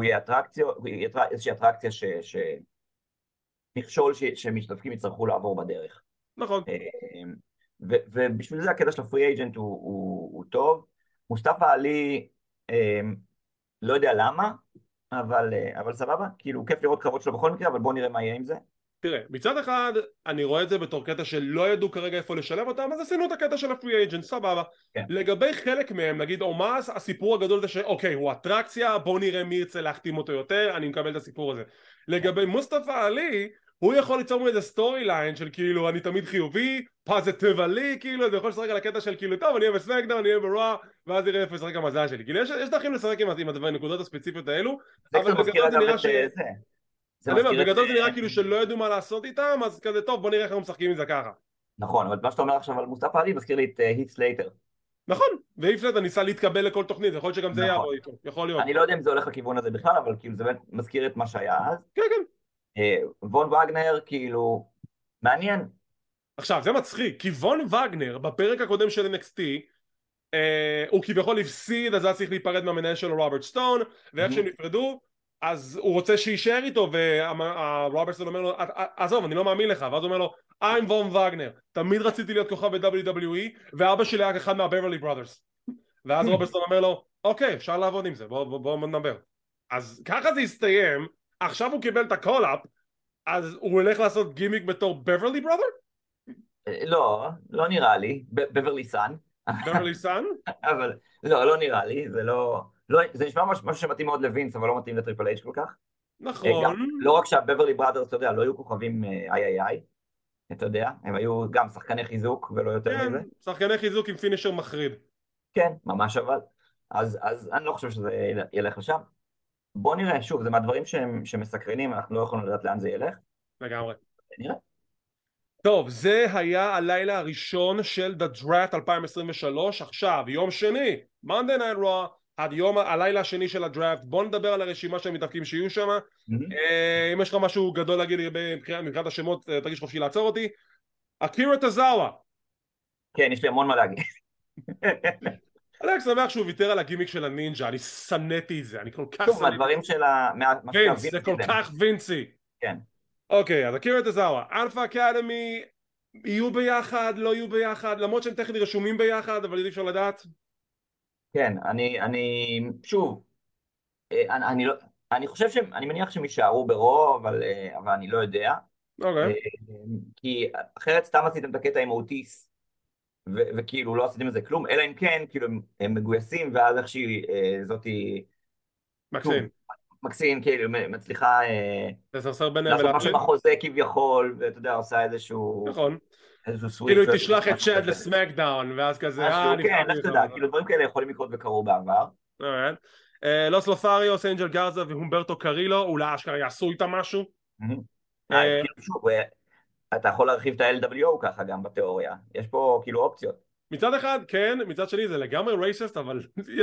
יהיה איזושהי אטרקציה שמכשול שמשתתפים יצטרכו לעבור בדרך. נכון. ובשביל זה הקטע של הפרי אייג'נט הוא טוב, מוסטפה עלי, לא יודע למה, אבל סבבה, כאילו כיף לראות קרבות שלו בכל מקרה, אבל בואו נראה מה יהיה עם זה. תראה, מצד אחד אני רואה את זה בתור קטע שלא ידעו כרגע איפה לשלב אותם, אז עשינו את הקטע של הפרי אייג'נט, סבבה. לגבי חלק מהם, נגיד אומס, הסיפור הגדול זה שאוקיי, הוא אטרקציה, בואו נראה מי ירצה להחתים אותו יותר, אני מקבל את הסיפור הזה. לגבי מוסטפה עלי, הוא יכול ליצור מאיזה סטורי ליין של כאילו אני תמיד חיובי, פוזיטיב עלי, כאילו, זה יכול לשחק על הקטע של כאילו טוב, אני אהיה בסמקדאון, אני אהיה ברוע, ואז נראה איפה לשחק המזל שלי. כאילו, יש, יש דרכים לשחק עם, עם הנקודות הספציפיות האלו, אבל בגדול זה נראה ש... זה. זה בגדול את... זה נראה כאילו שלא ידעו מה לעשות איתם, אז כזה טוב, בוא נראה איך הם משחקים עם זה ככה. נכון, אבל מה שאתה אומר עכשיו על מוסטפה עלי, מזכיר לי את היט סלייטר. נכון, ואיפלט ניסה להתקבל לכל תוכנית, יכול להיות שגם זה יעבור איתו, יכול להיות. אני לא יודע אם זה הולך לכיוון הזה בכלל, אבל כאילו זה מזכיר את מה שהיה אז. כן, כן. וון וגנר, כאילו, מעניין. עכשיו, זה מצחיק, כי וון וגנר, בפרק הקודם של אן אקס טי, אה, הוא כביכול הפסיד, אז היה צריך להיפרד מהמנהל שלו רוברט סטון, ואיך שהם נפרדו, אז הוא רוצה שישאר איתו, ורוברט סטון אומר לו, עזוב, אני לא מאמין לך, ואז הוא אומר לו, I'm וון וגנר, תמיד רציתי להיות כוכב ב-דאבליו דאבליו אי, ואבא שלי היה אחד מהבברלי בראדרס. ואז רוברט סטון אומר לו, אוקיי, אפשר לעבוד עם זה, בואו נדבר. אז ככה זה הסתיים, עכשיו הוא קיבל את הקולאפ, אז הוא הולך לעשות גימיק בתור בברלי בראדר? לא, לא נראה לי. בברלי סאן. בברלי סאן? אבל לא, לא נראה לי. זה לא... זה נשמע משהו שמתאים מאוד לווינס, אבל לא מתאים לטריפל אייץ' כל כך. נכון. לא רק שהבברלי בראדר, אתה יודע, לא היו כוכבים איי איי איי, אתה יודע, הם היו גם שחקני חיזוק ולא יותר מזה. כן, שחקני חיזוק עם פינישר מחריד. כן, ממש אבל. אז אני לא חושב שזה ילך לשם. בוא נראה, שוב, זה מהדברים שמסקרנים, אנחנו לא יכולים לדעת לאן זה ילך. לגמרי. נראה. טוב, זה היה הלילה הראשון של The Draft אלפיים עשרים ושלוש, עכשיו, יום שני, Monday Night Raw, עד יום, הלילה השני של הדראפט, בוא נדבר על הרשימה של המתאבקים שיהיו שם. אם יש לך משהו גדול להגיד מבחינת השמות, תרגיש חופשי לעצור אותי. אקירה טזאווה. כן, יש לי המון מה להגיד. אני שמח שהוא ויתר על הגימיק של הנינג'ה, אני סנאתי את זה, אני כל כך... טוב, הדברים של ה... וינס, זה כל כך וינסי. כן. אוקיי, אז הכיר את הזאווה, אלפא אקדמי, יהיו ביחד, לא יהיו ביחד, למרות שהם תכף רשומים ביחד, אבל אי אפשר לדעת. כן, אני, אני, שוב, אני, אני, אני חושב שהם, אני מניח שהם יישארו ברוב, אבל, אבל אני לא יודע. אוקיי. כי אחרת סתם עשיתם את הקטע עם אוטיס. וכאילו לא עשיתם איזה כלום, אלא אם כן, כאילו הם מגויסים, ואז איך שהיא זאתי... מקסין. מקסין, כאילו, מצליחה... לסרסר ביניהם ולהפליט. לעשות משהו בחוזה כביכול, ואתה יודע, עושה איזשהו... נכון. איזשהו סוויץ'. כאילו היא תשלח את צ'אד לסמקדאון, ואז כזה... משהו, כן, לך תדע, כאילו דברים כאלה יכולים לקרות וקרו בעבר. לוס לופאריוס, אנג'ל גרזה והומברטו קרילו, אולי אשכרה יעשו איתם משהו. אתה יכול להרחיב את ה-אל דאבליו או ככה גם בתיאוריה, יש פה כאילו אופציות. מצד אחד, כן, מצד שני זה לגמרי רייססט, אבל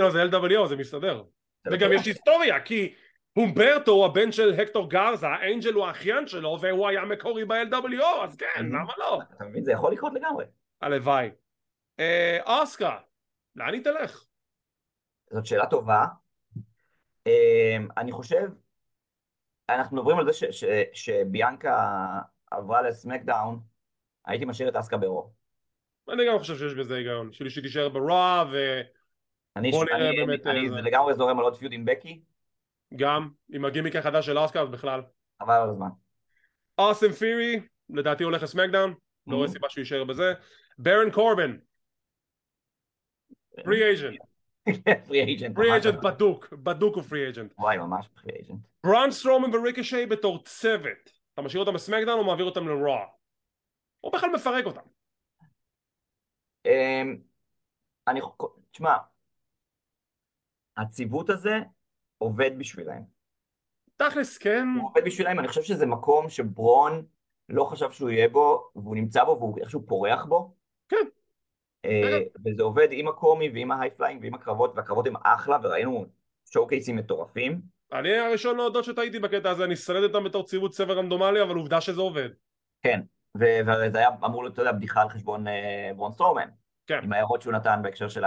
זה אל דאבליו או זה מסתדר. וגם יש היסטוריה, כי הומברטו הוא הבן של הקטור גרזה, אנג'ל הוא האחיין שלו, והוא היה מקורי ב-אל דאבליו או, אז כן, למה לא? אתה מבין, זה יכול לקרות לגמרי. הלוואי. אוסקה, לאן היא תלך? זאת שאלה טובה. אני חושב, אנחנו עוברים על זה שביאנקה... עברה לסמקדאון, הייתי משאיר את אסקה ברו. אני גם חושב שיש בזה היגיון, שלי שתישאר ברו, ו... אני לגמרי זורם על עוד פיוד עם בקי. גם, עם הגימיק החדש של אסקה, אז בכלל. אבל על הזמן. אוסם פירי, לדעתי הולך לסמקדאון, לא רואה סיבה שהוא יישאר בזה. ברן קורבן. פרי אייג'נט. פרי אייג'נט. פרי אייג'נט בדוק, בדוק הוא פרי אייג'נט. וואי, ממש פרי אייג'נט. ברון סטרומן וריקושי בתור צוות. אתה משאיר אותם לסמקדאון או מעביר אותם לרוע? או בכלל מפרק אותם? אני... תשמע, הציוות הזה עובד בשבילהם. תכלס, כן. הוא עובד בשבילהם, אני חושב שזה מקום שברון לא חשב שהוא יהיה בו, והוא נמצא בו, והוא איכשהו פורח בו. כן. וזה עובד עם הקומי ועם ההייפליינג ועם הקרבות, והקרבות הם אחלה, וראינו שואו-קייסים מטורפים. אני הראשון להודות שטעיתי בקטע הזה, אני סנד אותם בתור ציוות צבע רנדומלי, אבל עובדה שזה עובד. כן, וזה היה אמור להיות, אתה יודע, בדיחה על חשבון ברון סטרומן. כן. עם ההערות שהוא נתן בהקשר של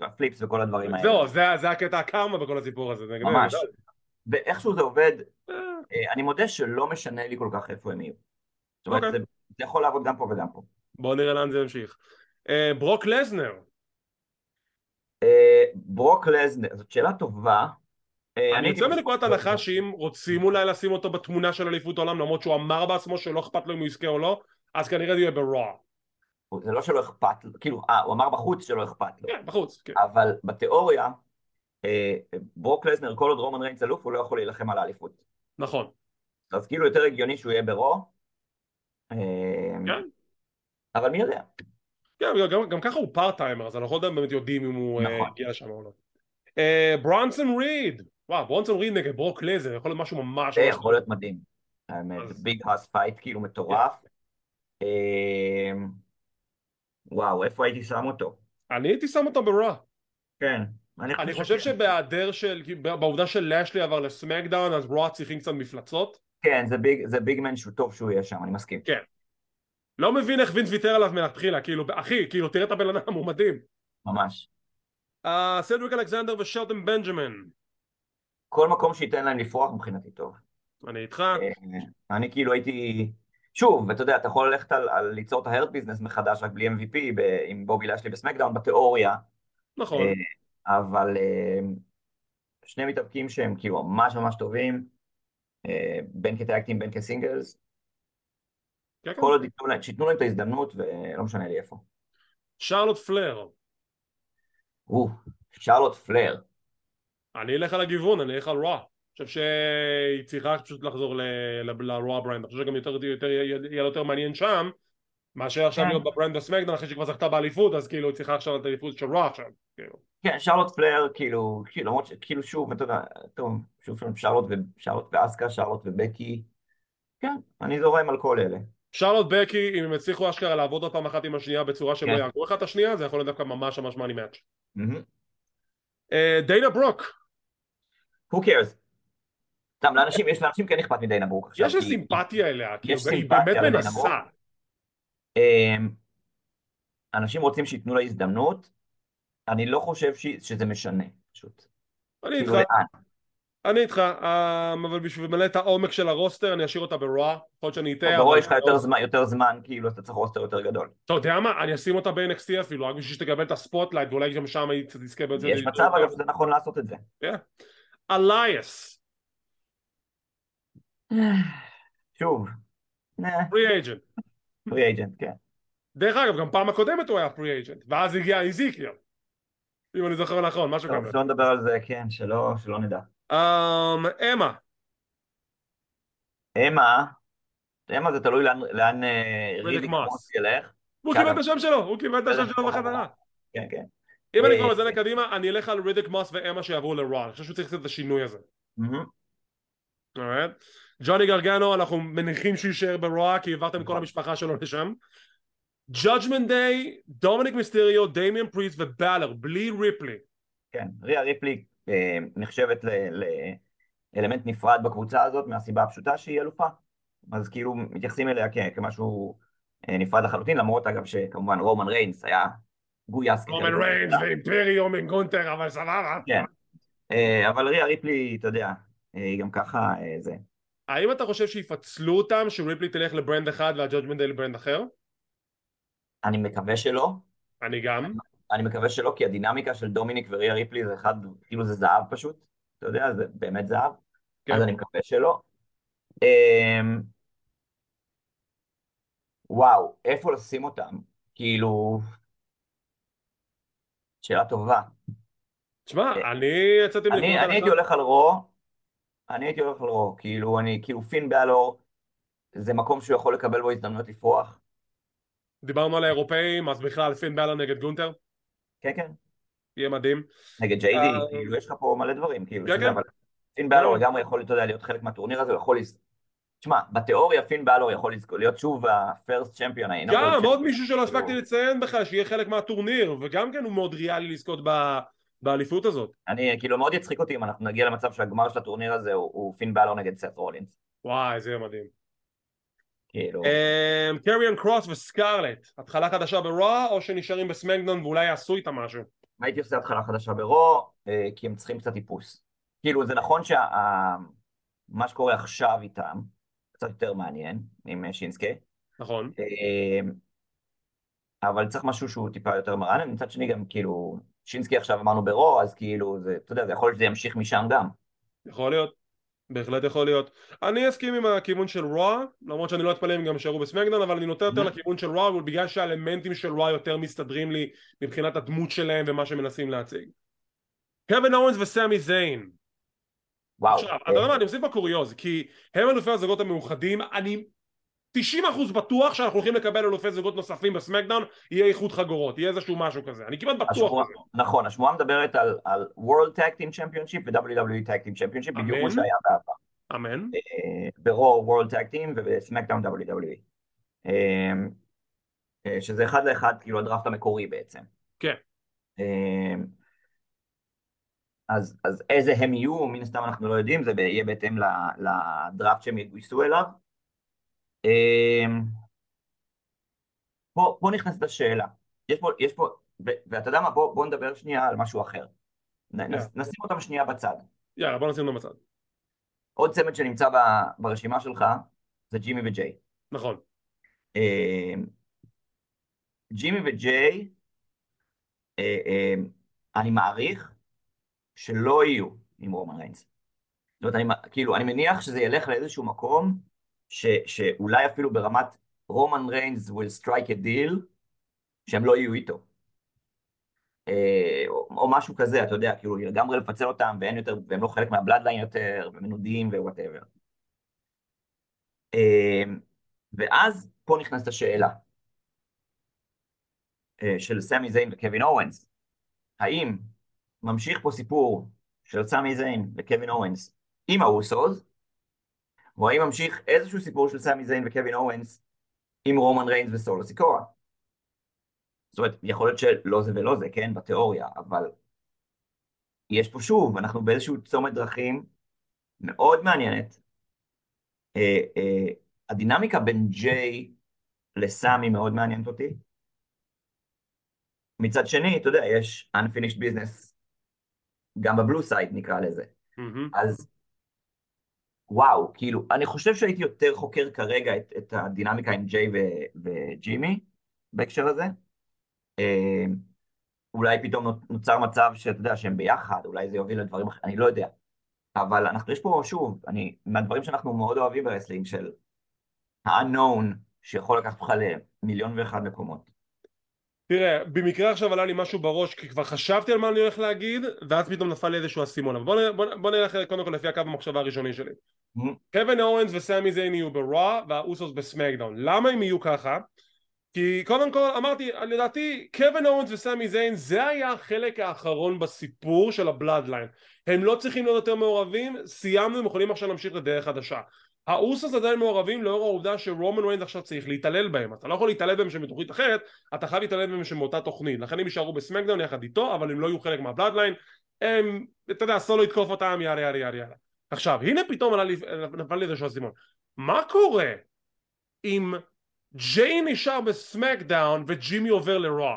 הפליפס וכל הדברים האלה. זהו, זה הקטע הקרמה בכל הסיפור הזה. ממש. ואיכשהו זה עובד, אני מודה שלא משנה לי כל כך איפה הם יהיו. זאת אומרת, זה יכול לעבוד גם פה וגם פה. בואו נראה לאן זה ימשיך. ברוק לזנר. ברוק לזנר, זאת שאלה טובה. אני יוצא מנקודת הנחה שאם רוצים אולי לשים אותו בתמונה של אליפות העולם, למרות שהוא אמר בעצמו שלא אכפת לו אם הוא יזכה או לא, אז כנראה זה יהיה ברוע. זה לא שלא אכפת לו, כאילו, אה, הוא אמר בחוץ שלא אכפת לו. כן, בחוץ, כן. אבל בתיאוריה, ברוק לזנר, כל עוד רומן ריינס אלוף, הוא לא יכול להילחם על האליפות. נכון. אז כאילו יותר הגיוני שהוא יהיה ברוע. כן. אבל מי יודע? כן, גם, גם ככה הוא פארט-טיימר, אז אנחנו באמת יודעים אם הוא נכון. הגיע לשם או לא. אה, ברונסון ריד. וואו, ברונסון ריד נגד ברוק לזנר, יכול להיות משהו ממש... זה יכול להיות מדהים. אז... ביג הס פייט, כאילו מטורף. Yeah. אה, וואו, איפה הייתי שם אותו? אני הייתי שם אותו ברע. כן. אני, אני חושב שבהיעדר של... בעובדה של לשלי עבר לסמקדאון, אז רע צריכים קצת מפלצות. כן, זה ביג, זה ביג מן שהוא טוב שהוא יהיה שם, אני מסכים. כן. לא מבין איך וינס ויתר עליו מלכתחילה, כאילו, אחי, כאילו, תראה את הבן אדם, הוא מדהים. ממש. סדריק אלכסנדר ושלטון בנג'מן. כל מקום שייתן להם לפרוח מבחינתי טוב. אני איתך. אני כאילו הייתי... שוב, ואתה יודע, אתה יכול ללכת על ליצור את ההרד ביזנס מחדש, רק בלי אם וי פי, עם בובי לשלי בסמקדאון, בתיאוריה. נכון. אבל שני מתאבקים שהם כאילו ממש ממש טובים, בין כטאקטים, בין כסינגלס. כל עוד שיתנו להם את ההזדמנות, ולא משנה לי איפה. שרלוט פלר. או, שרלוט פלר. אני אלך על הגיוון, אני אלך על רוע. אני חושב שהיא צריכה פשוט לחזור לרוע ברנד. אני חושב שגם יהיה יותר מעניין שם, מאשר עכשיו להיות בברנד הסמקדאון, אחרי שכבר זכתה באליפות, אז כאילו היא צריכה עכשיו את האליפות של רוע עכשיו. כן, שרלוט פלר, כאילו, כאילו שוב, אתה יודע, שוב שרלוט ואסקה, שרלוט ובקי. כן, אני זורם על כל אלה. שרלוט בקי, אם הם הצליחו אשכרה לעבוד עוד פעם אחת עם השנייה בצורה שהם לא יעקרו אחת השנייה, זה יכול להיות דווקא ממש ממש מאני מאץ'. דיינה ברוק. Who cares? סתם, לאנשים, יש לאנשים כן אכפת מדיינה ברוק. יש סימפתיה אליה, כי היא באמת מנסה. אנשים רוצים שיתנו לה הזדמנות, אני לא חושב שזה משנה, פשוט. אני איתך. אני איתך, אבל בשביל למלא את העומק של הרוסטר, אני אשאיר אותה ברוע, יכול להיות שאני איתה... ברוע יש לך יותר זמן, כאילו אתה צריך רוסטר יותר גדול. אתה יודע מה? אני אשים אותה ב-אן אקס טי אפילו, רק בשביל שתקבל את הספוטלייט, ואולי גם שם היא תזכה בזה... יש מצב, אגב, שזה נכון לעשות את זה. כן. אלייס. שוב. פרי אייג'נט. פרי אייג'נט, כן. דרך אגב, גם פעם הקודמת הוא היה פרי אייג'נט, ואז הגיע איזיקיאל. אם אני זוכר נכון, משהו כזה. לא נדבר על זה, כן, שלא נדע. אמ... אמה. אמה? אמה זה תלוי לאן רידיק מוס ילך. הוא קיבל את השם שלו, הוא קיבל את השם שלו בחזרה. כן, כן. אם אני כבר מזל לקדימה, אני אלך על רידיק מוס ואמה שיעברו לרון. אני חושב שהוא צריך לעשות את השינוי הזה. ג'וני גרגנו, אנחנו מניחים שישאר ברון, כי העברתם כל המשפחה שלו לשם. Judgment Day, דומיניק מיסטריו, דמיאן פריסט ובאלר, בלי ריפלי. כן, ריה ריפלי. נחשבת לאלמנט נפרד בקבוצה הזאת מהסיבה הפשוטה שהיא אלופה, אז כאילו מתייחסים אליה כמשהו נפרד לחלוטין, למרות אגב שכמובן רומן ריינס היה גויס רומן ריינס ואימפריום עם גונטר, אבל סבבה. כן, אבל ריה ריפלי, אתה יודע, היא גם ככה זה. האם אתה חושב שיפצלו אותם, שריפלי תלך לברנד אחד והג'ודג'מנט דיי לברנד אחר? אני מקווה שלא. אני גם אני מקווה שלא, כי הדינמיקה של דומיניק וריה ריפלי זה אחד, כאילו זה זהב פשוט, אתה יודע, זה באמת זהב, אז אני מקווה שלא. וואו, איפה לשים אותם? כאילו, שאלה טובה. תשמע, אני יצאתי... אני הייתי הולך על רו, אני הייתי הולך על רו, כאילו, אני, כאילו, פין באלור, זה מקום שהוא יכול לקבל בו הזדמנות לפרוח. דיברנו על האירופאים, אז בכלל פין באלור נגד גונטר? כן, כן. יהיה מדהים. נגד ג'יידי, כאילו יש לך פה מלא דברים, כאילו. כן, כן. פין באלור גם יכול להיות חלק מהטורניר הזה, הוא יכול לזכות. תשמע, בתיאוריה פין באלור יכול להיות שוב ה-first champion. גם, עוד מישהו שלא הספקתי לציין בכלל, שיהיה חלק מהטורניר, וגם כן הוא מאוד ריאלי לזכות באליפות הזאת. אני, כאילו, מאוד יצחיק אותי אם אנחנו נגיע למצב שהגמר של הטורניר הזה הוא פין בלור נגד סט רולינס. וואי, זה מדהים. כאילו... קריאן קרוס וסקארלט, התחלה חדשה ברוע, או שנשארים בסמקדאון ואולי יעשו איתה משהו? הייתי עושה התחלה חדשה ברוע, כי הם צריכים קצת טיפוס. כאילו, זה נכון שמה שקורה עכשיו איתם, קצת יותר מעניין, עם שינסקה. נכון. אבל צריך משהו שהוא טיפה יותר מרענן, מצד שני גם כאילו, שינסקי עכשיו אמרנו ברור, אז כאילו, זה, אתה יודע, זה יכול להיות שזה ימשיך משם גם. יכול להיות, בהחלט יכול להיות. אני אסכים עם הכיוון של רוע, למרות שאני לא אתפלא אם גם שערו בסמקדאון, אבל אני נוטה יותר לכיוון של רוע, ובגלל שהאלמנטים של רוע יותר מסתדרים לי מבחינת הדמות שלהם ומה שמנסים להציג. קווין אורנס וסמי זיין. וואו. עכשיו, אדרמה, אני מוסיף בקוריוז, כי הם אלופי הזוגות המאוחדים, אני... תשעים אחוז בטוח שאנחנו הולכים לקבל אלופי זוגות נוספים בסמקדאון, יהיה איחוד חגורות, יהיה איזשהו משהו כזה, אני כמעט בטוח. השמוע, נכון, השמועה מדברת על, על World Tag Team Championship ו-דאבליו דאבליו אי Tag Team Championship, אמן. בדיוק כמו שהיה בעבר. אמן. אה, ברור World Tag Team ובסמקדאון דאבליו דאבליו אי. אה, שזה אחד לאחד, כאילו הדרפט המקורי בעצם. כן. אה, אז, אז איזה הם יהיו, מן הסתם אנחנו לא יודעים, זה יהיה בהתאם לדרפט שהם יגויסו אליו. פה, פה נכנסת השאלה. יש פה, יש פה, ואתה יודע מה, בוא, בוא נדבר שנייה על משהו אחר. נשים אותם שנייה בצד. יאללה, בוא נשים אותם בצד. עוד צמד שנמצא ברשימה שלך, זה ג'ימי וג'יי. נכון. ג'ימי וג'יי, אני מעריך שלא יהיו עם רומן ריינס. זאת אומרת, אני, כאילו, אני מניח שזה ילך לאיזשהו מקום, ש, שאולי אפילו ברמת רומן ריינס will strike a deal, שהם לא יהיו איתו. אה, או, או משהו כזה, אתה יודע, כאילו, לגמרי לפצל אותם, ואין יותר, והם לא חלק מהבלדליין יותר, ומנודים ווואטאבר. אה, ואז פה נכנסת השאלה, אה, של סמי זיין וקווין אורנס. האם ממשיך פה סיפור של סמי זיין וקווין אורנס עם האוסוז, או האם ממשיך איזשהו סיפור של סמי זיין וקווין אורנס עם רומן ריינס וסולו סיקורה? זאת אומרת, יכול להיות שלא זה ולא זה, כן, בתיאוריה, אבל יש פה שוב, אנחנו באיזשהו צומת דרכים מאוד מעניינת. אה, אה, הדינמיקה בין ג'יי לסמי מאוד מעניינת אותי. מצד שני, אתה יודע, יש unfinished business, גם בבלו סייד נקרא לזה. Mm-hmm. אז... וואו, כאילו, אני חושב שהייתי יותר חוקר כרגע את, את הדינמיקה עם ג'יי ו- וג'ימי בהקשר הזה. אה, אולי פתאום נוצר מצב שאתה יודע שהם ביחד, אולי זה יוביל לדברים אחרים, אני לא יודע. אבל אנחנו, יש פה שוב, אני, מהדברים שאנחנו מאוד אוהבים ברסלינג של ה-unknown שיכול לקחת לך למיליון ואחד מקומות. תראה, במקרה עכשיו עלה לי משהו בראש, כי כבר חשבתי על מה אני הולך להגיד, ואז פתאום נפל לי איזשהו אסימון. אבל בוא, בוא, בוא נלך קודם כל לפי הקו המחשבה הראשוני שלי. קווין אורנס וסמי זיין יהיו ברוע, והאוסוס בסמקדאון. למה הם יהיו ככה? כי קודם כל אמרתי, לדעתי, קווין אורנס וסמי זיין, זה היה החלק האחרון בסיפור של הבלאדליין. הם לא צריכים להיות יותר מעורבים, סיימנו, הם יכולים עכשיו להמשיך לדרך חדשה. האוסוס עדיין מעורבים לאור העובדה שרומן ריינס עכשיו צריך להתעלל בהם. אתה לא יכול להתעלל בהם שמתוכנית אחרת, אתה חייב להתעלל בהם שמאותה תוכנית. לכן הם יישארו בסמקדאון יחד איתו, אבל הם לא יהיו חלק מהבלאדליין. הם, אתה יודע, סולו יתקוף אותם, יאללה, יאללה, יאללה. עכשיו, הנה פתאום נפל לי איזשהו זימון. מה קורה אם ג'יי נשאר בסמקדאון וג'ימי עובר לרוע?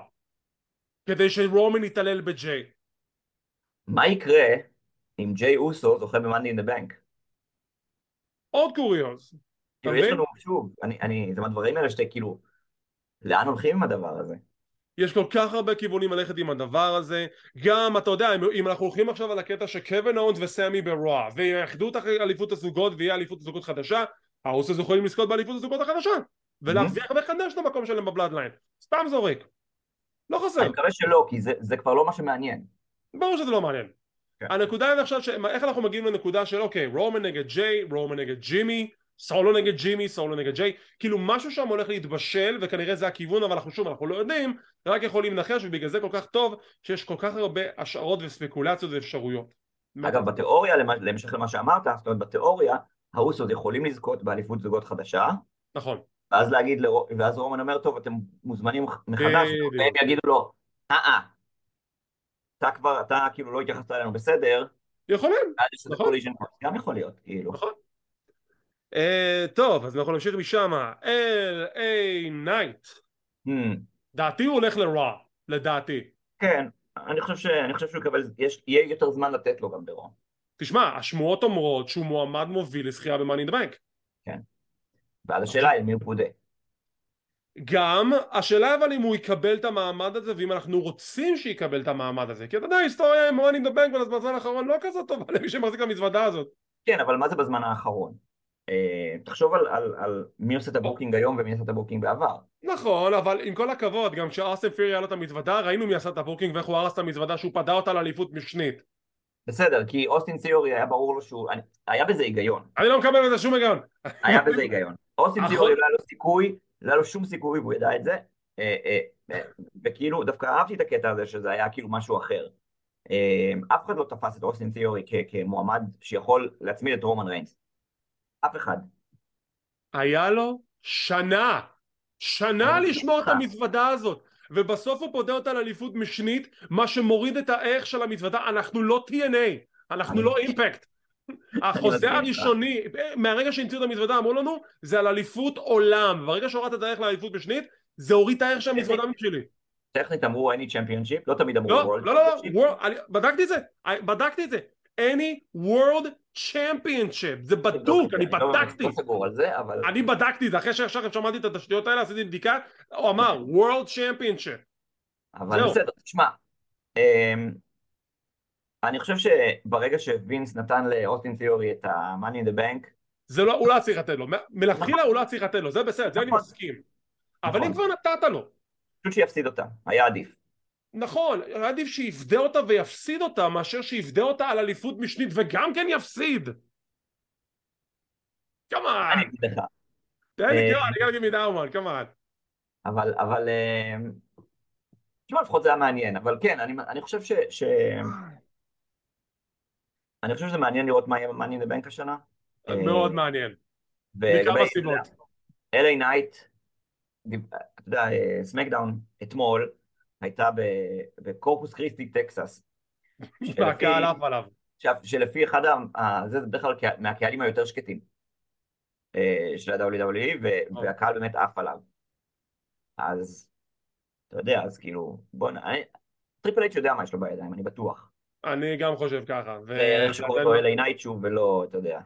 כדי שרומן יתעלל בג'יי. מה יקרה אם ג'יי אוסו זוכה ב-Money in the Bank? עוד קוריוז. יש לנו שוב, אני, אני, זה מהדברים האלה שאתה כאילו, לאן הולכים עם הדבר הזה? יש כל כך הרבה כיוונים ללכת עם הדבר הזה, גם אתה יודע, אם, אם אנחנו הולכים עכשיו על הקטע שקווין אורנס וסמי ברוע, ויחדו את אליפות הזוגות ויהיה אליפות הזוגות חדשה, האוסוס יכולים לזכות באליפות הזוגות החדשה, ולהרוויח מחדש את המקום שלהם בבלאדליין. סתם זורק. לא חסר. אני מקווה שלא, כי זה, זה כבר לא מה שמעניין. ברור שזה לא מעניין. הנקודה היא עכשיו, איך אנחנו מגיעים לנקודה של אוקיי, רומן נגד ג'יי, רומן נגד ג'ימי, סולו נגד ג'ימי, סולו נגד ג'יי, כאילו משהו שם הולך להתבשל, וכנראה זה הכיוון, אבל אנחנו שוב, אנחנו לא יודעים, רק יכולים לנחש, ובגלל זה כל כך טוב, שיש כל כך הרבה השערות וספקולציות ואפשרויות. אגב, בתיאוריה, למשך למה שאמרת, זאת אומרת, בתיאוריה, האוסוס יכולים לזכות באליפות זוגות חדשה, נכון. ואז להגיד, ואז רומן אומר, טוב, אתם מוזמנים מחדש, והם יגידו לו, אה, אתה כבר, אתה כאילו לא התייחסת אלינו בסדר. יכולים. נכון. גם יכול להיות, כאילו. נכון. טוב, אז אנחנו נמשיך משם. אל איי Knight. דעתי הוא הולך לרוע, לדעתי. כן, אני חושב שהוא יקבל, יהיה יותר זמן לתת לו גם ברוע. תשמע, השמועות אומרות שהוא מועמד מוביל לזכייה ב-Money in the Bank. כן. ועל השאלה, למי הוא פודה? גם, השאלה אבל אם הוא יקבל את המעמד הזה, ואם אנחנו רוצים שיקבל את המעמד הזה, כי אתה יודע, היסטוריה עם Money in the Bank בזמן האחרון לא כזאת טובה למי שמחזיק למזוודה הזאת. כן, אבל מה זה בזמן האחרון? תחשוב על מי עושה את הבוקינג היום ומי עושה את הבוקינג בעבר. נכון, אבל עם כל הכבוד, גם כשארסן פיר היה לו את המזוודה, ראינו מי עשה את הבוקינג ואיך הוא הרס את המזוודה שהוא פדה אותה לאליפות משנית. בסדר, כי אוסטין תיאורי היה ברור לו שהוא... היה בזה היגיון. אני לא מקבל בזה שום היגיון. היה בזה היגיון. אוסטין תיאורי לא היה לו סיכוי, לא היה לו שום סיכוי, והוא ידע את זה. וכאילו, דווקא אהבתי את הקטע הזה שזה היה כאילו משהו אחר. אף אחד לא תפס את אוסטין תיאורי כמועמד שיכול להצמיד את רומן ריינס. אף אחד. היה לו שנה. שנה לשמור את המזוודה הזאת. ובסוף הוא פודה אותה לאליפות משנית, מה שמוריד את הערך של המזוודה. אנחנו לא טי אן איי, אנחנו לא אימפקט. החוזה הראשוני, מהרגע שהמציאו את המזוודה, אמרו לנו, זה על אליפות עולם. ברגע שהורדת את הערך לאליפות משנית, זה הוריד את הערך של המזוודה משלי. טכנית אמרו any championship, לא תמיד אמרו world. לא, לא, לא, בדקתי את זה, בדקתי את זה. any world championship, זה בדוק, אני בדקתי. אני בדקתי, זה אחרי שעכשיו שמעתי את התשתיות האלה, עשיתי בדיקה, הוא אמר, world championship. אבל בסדר, תשמע, אני חושב שברגע שווינס נתן לאוסטין תיאורי את ה-Money in the Bank, הוא לא צריך לתת לו, מלכתחילה הוא לא צריך לתת לו, זה בסדר, זה אני מסכים. אבל אם כבר נתת לו. פשוט שיפסיד אותה, היה עדיף. נכון, עדיף שיפדה אותה ויפסיד אותה, מאשר שיפדה אותה על אליפות משנית, וגם כן יפסיד. כמה? אני אגיד לך. תהיה לי גאו, אני אגיד מדאומן, כמה? אבל, אבל... תשמע, לפחות זה היה מעניין, אבל כן, אני חושב ש... אני חושב שזה מעניין לראות מה יהיה מעניין לבנק השנה. מאוד מעניין. מכמה סיבות. אל איי Knight, אתה יודע, סמקדאון, אתמול, הייתה בקורפוס קריסטי, טקסס. והקהל אף עליו. שלפי אחד, זה בדרך כלל מהקהלים היותר שקטים של ה-דאבליו דאבליו אי, והקהל באמת אף עליו. אז, אתה יודע, אז כאילו, בוא נ... טריפל אייץ' יודע מה יש לו בידיים, אני בטוח. אני גם חושב ככה. ואיך שקוראים לו אל איי Knight שוב ולא, אתה יודע.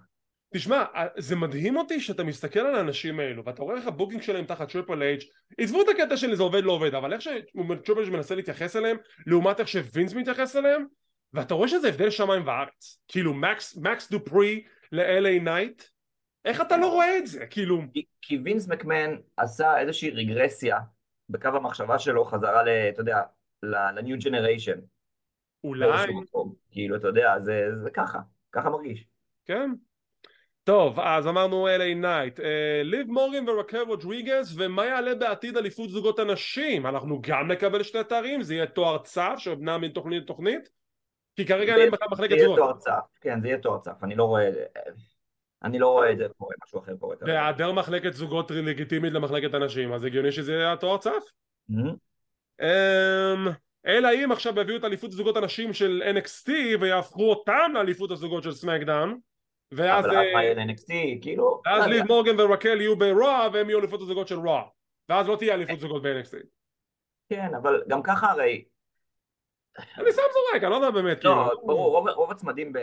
תשמע, זה מדהים אותי שאתה מסתכל על האנשים האלו, ואתה רואה לך בוקינג שלהם תחת טריפל אייץ', עזבו את הקטע של זה עובד לא עובד, אבל איך שטריפל אייץ' מנסה להתייחס אליהם, לעומת איך שווינס מתייחס אליהם, ואתה רואה שזה הבדל שמיים וארץ. כאילו, מקס, מקס דופרי ל-אל איי Knight, איך אתה לא רואה את זה? כאילו... כי, כי וינס מקמן עשה איזושהי רגרסיה בקו המחשבה שלו, חזרה ל... אתה יודע, לניו ג'נריישן. אולי... כאילו, אתה יודע, זה, זה ככה, ככה מרגיש. כן. טוב, אז אמרנו אל איי Knight, ליב מורגן ורקל רודריגז, ומה יעלה בעתיד אליפות זוגות הנשים? אנחנו גם נקבל שני תארים, זה יהיה תואר צף, שבנה מן תוכנית לתוכנית? כי כרגע אין בכלל מחלקת זוגות. זה יהיה תואר צף, כן, זה יהיה תואר צף, אני לא רואה את זה, אני לא רואה את זה קורה, משהו אחר קורה. בהיעדר מחלקת זוגות לגיטימית למחלקת הנשים, אז הגיוני שזה יהיה תואר צף? אלא אם עכשיו הביאו את אליפות זוגות הנשים של אן אקס טי, ויהפכו אותם לאליפות הזוגות של סמקדאון. ואז ליב מורגן ורקל יהיו ב-Raw והם יהיו אליפות הזוגות של Raw, ואז לא תהיה אליפות זוגות ב-אן אקס טי. כן, אבל גם ככה הרי אני שם זורק, אני לא יודע באמת. לא, ברור, רוב הצמדים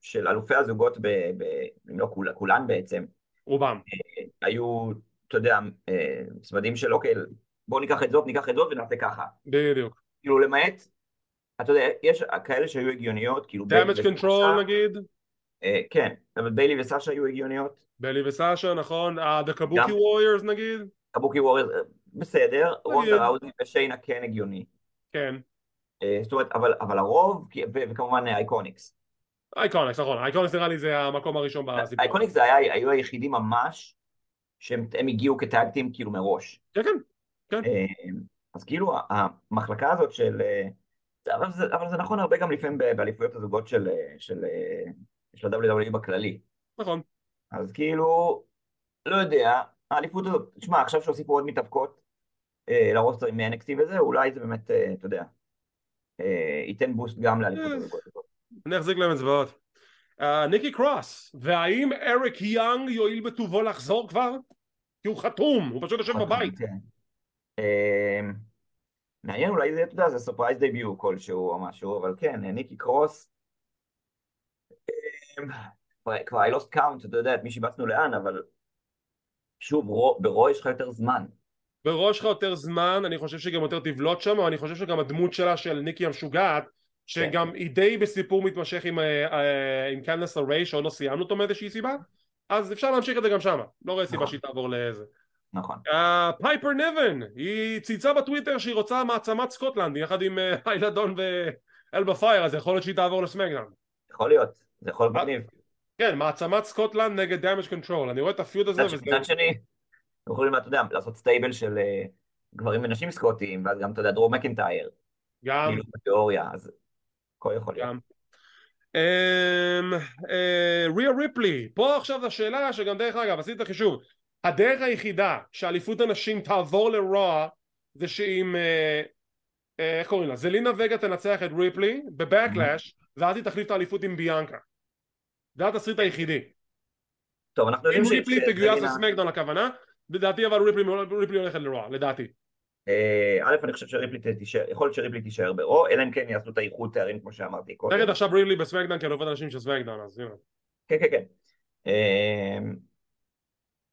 של אלופי הזוגות, לא כולן בעצם, רובם היו, אתה יודע, צמדים של אוקיי, בואו ניקח את זאת, ניקח את זאת ונעשה ככה בדיוק, כאילו למעט, אתה יודע, יש כאלה שהיו הגיוניות, כאילו Damage Control נגיד, כן, אבל ביילי וסאשה היו הגיוניות. ביילי וסאשה, נכון. The Kabuki Warriors נגיד. Kabuki Warriors, בסדר. רונדה ראוזי ושיינה כן הגיוני. כן. זאת אומרת, אבל הרוב, וכמובן אייקוניקס. אייקוניקס, נכון. אייקוניקס נראה לי זה המקום הראשון בסיפור. אייקוניקס היו היחידים ממש שהם הגיעו כטאגטים כאילו מראש. כן, כן. אז כאילו המחלקה הזאת של... אבל זה נכון הרבה גם לפעמים באליפויות הזוגות של... יש לה דאבליו דאבליו אי בכללי. נכון. אז כאילו, לא יודע, האליפות הזאת, תשמע, עכשיו שהוסיפו עוד מתאבקות לרוסטרים מ-אן אקס טי וזה, אולי זה באמת, אתה יודע, ייתן בוסט גם לאליפות. אני אחזיק להם אצבעות. ניקי קרוס, והאם אריק יאנג יועיל בטובו לחזור כבר? כי הוא חתום, הוא פשוט יושב בבית. מעניין, אולי זה, אתה יודע, זה סופרייז דביוט כלשהו או משהו, אבל כן, ניקי קרוס, כבר I lost count, אתה יודע, את מי שיבצנו לאן, אבל שוב, ברוע יש לך יותר זמן. ברוע יש לך יותר זמן, אני חושב שגם יותר תבלוט שם, או אני חושב שגם הדמות שלה של ניקי המשוגעת, שגם היא די בסיפור מתמשך עם קנדס הרי, שעוד לא סיימנו אותו מאיזושהי סיבה, אז אפשר להמשיך את זה גם שם, לא רואה סיבה שהיא תעבור לאיזה. נכון. פייפר נבן, היא צייצה בטוויטר שהיא רוצה מעצמת סקוטלנד, יחד עם איילדון ואלבה פייר, אז יכול להיות שהיא תעבור לסמקדאון. יכול להיות, זה יכול בניב. כן, מעצמת סקוטלנד נגד דאמג' קונטרול, אני רואה את הפיוד הזה. מצד שני, יכולים, אתה יודע, לעשות סטייבל של גברים ונשים סקוטיים, ואז גם, אתה יודע, דרו מקנטייר. גם. כאילו בתיאוריה, אז כל יכול להיות. גם. ריה ריפלי, פה עכשיו זו שאלה שגם דרך אגב, עשית חישוב. הדרך היחידה שאליפות הנשים תעבור לרוע, זה שאם, איך קוראים לה, זלינה וגה תנצח את ריפלי בבקלאש, ואז היא תחליף את האליפות עם ביאנקה. זה התסריט היחידי. טוב, אנחנו יודעים ש... אם ריפלי תגויס לסמקדאון הכוונה, לדעתי אבל ריפלי הולכת לרוע, לדעתי. א', אני חושב שריפלי תישאר, יכול להיות שריפלי תישאר ברור, אלא אם כן יעשו את האיחוד תארים כמו שאמרתי קודם. נגד עכשיו ריפלי בסמקדאון, כי אני עובד אנשים של סמקדאון, אז זהו. כן, כן, כן.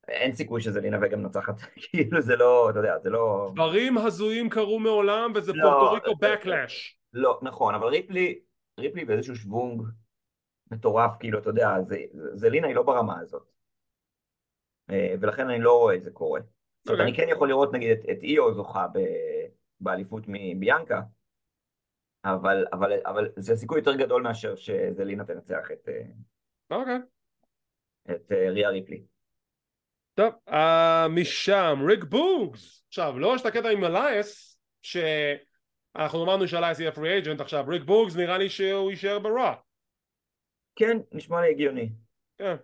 אין סיכוי שזלינה וגה מנצחת, כאילו זה לא, אתה יודע, זה לא... דברים הזויים קרו מעולם, וזה פורטוריקו בקלאש. לא, נכון, אבל ריפלי, ריפלי באיזשהו שוונג מטורף, כאילו, אתה יודע, זלינה היא לא ברמה הזאת. ולכן אני לא רואה את זה קורה. זאת אומרת, אני כן יכול לראות, נגיד, את איו זוכה באליפות מביאנקה, אבל זה סיכוי יותר גדול מאשר שזלינה תנצח את ריה ריפלי. טוב, משם, ריק בוגס. עכשיו, לא יש את הקטע עם אלייס, שאנחנו אמרנו שאלייס יהיה פרי אג'נט, עכשיו, ריק בוגס נראה לי שהוא יישאר ברוע. כן, נשמע לי הגיוני. כן.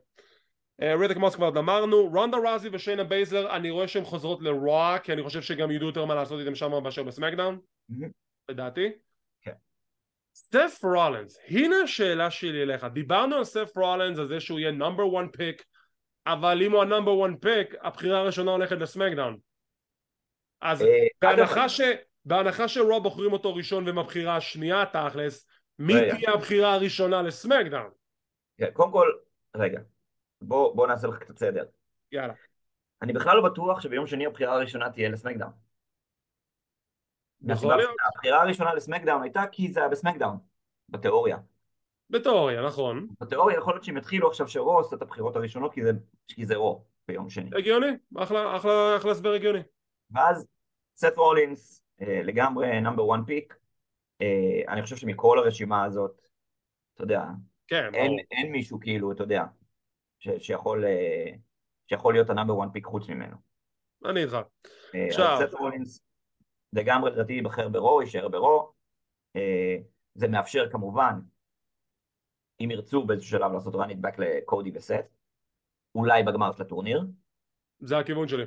רדק מוס כבר דמרנו, רונדה ראזי ושיינה בייזלר, אני רואה שהן חוזרות לרוע, כי אני חושב שגם ידעו יותר מה לעשות איתם שם באשר בסמקדאון, לדעתי. כן. סטף רולינס, הנה השאלה שלי אליך, דיברנו על סטף רולינס, על זה שהוא יהיה נאמבר וואן פיק, אבל אם הוא הנאמבר וואן פיק, הבחירה הראשונה הולכת לסמקדאון. אז בהנחה שרוע בוחרים אותו ראשון ומבחירה השנייה, תכלס, מי תהיה הבחירה הראשונה לסמקדאון? קודם כל, רגע, בוא, בוא נעשה לך קצת סדר. יאללה. אני בכלל לא בטוח שביום שני הבחירה הראשונה תהיה לסמקדאון. יכול להיות. הבחירה הראשונה לסמקדאון הייתה כי זה היה בסמקדאון, בתיאוריה. בתיאוריה, נכון. בתיאוריה יכול להיות שהם התחילו עכשיו שרו עושה את הבחירות הראשונות כי זה, כי זה רו ביום שני. הגיוני, אחלה, אחלה, אחלה סבר הגיוני. ואז סט רולינס, אה, לגמרי נאמבר וואן פיק, אה, אני חושב שמכל הרשימה הזאת, אתה יודע, כן, אין, אין מישהו כאילו, אתה יודע, שיכול, שיכול להיות הנאמבר וואן פיק חוץ ממנו. אני איתך. עכשיו. סט רולינס, זה גם רדתי יבחר ברו, יישאר ברו. זה מאפשר כמובן, אם ירצו באיזשהו שלב לעשות רן נדבק לקודי וסט, אולי בגמר של הטורניר. זה הכיוון שלי.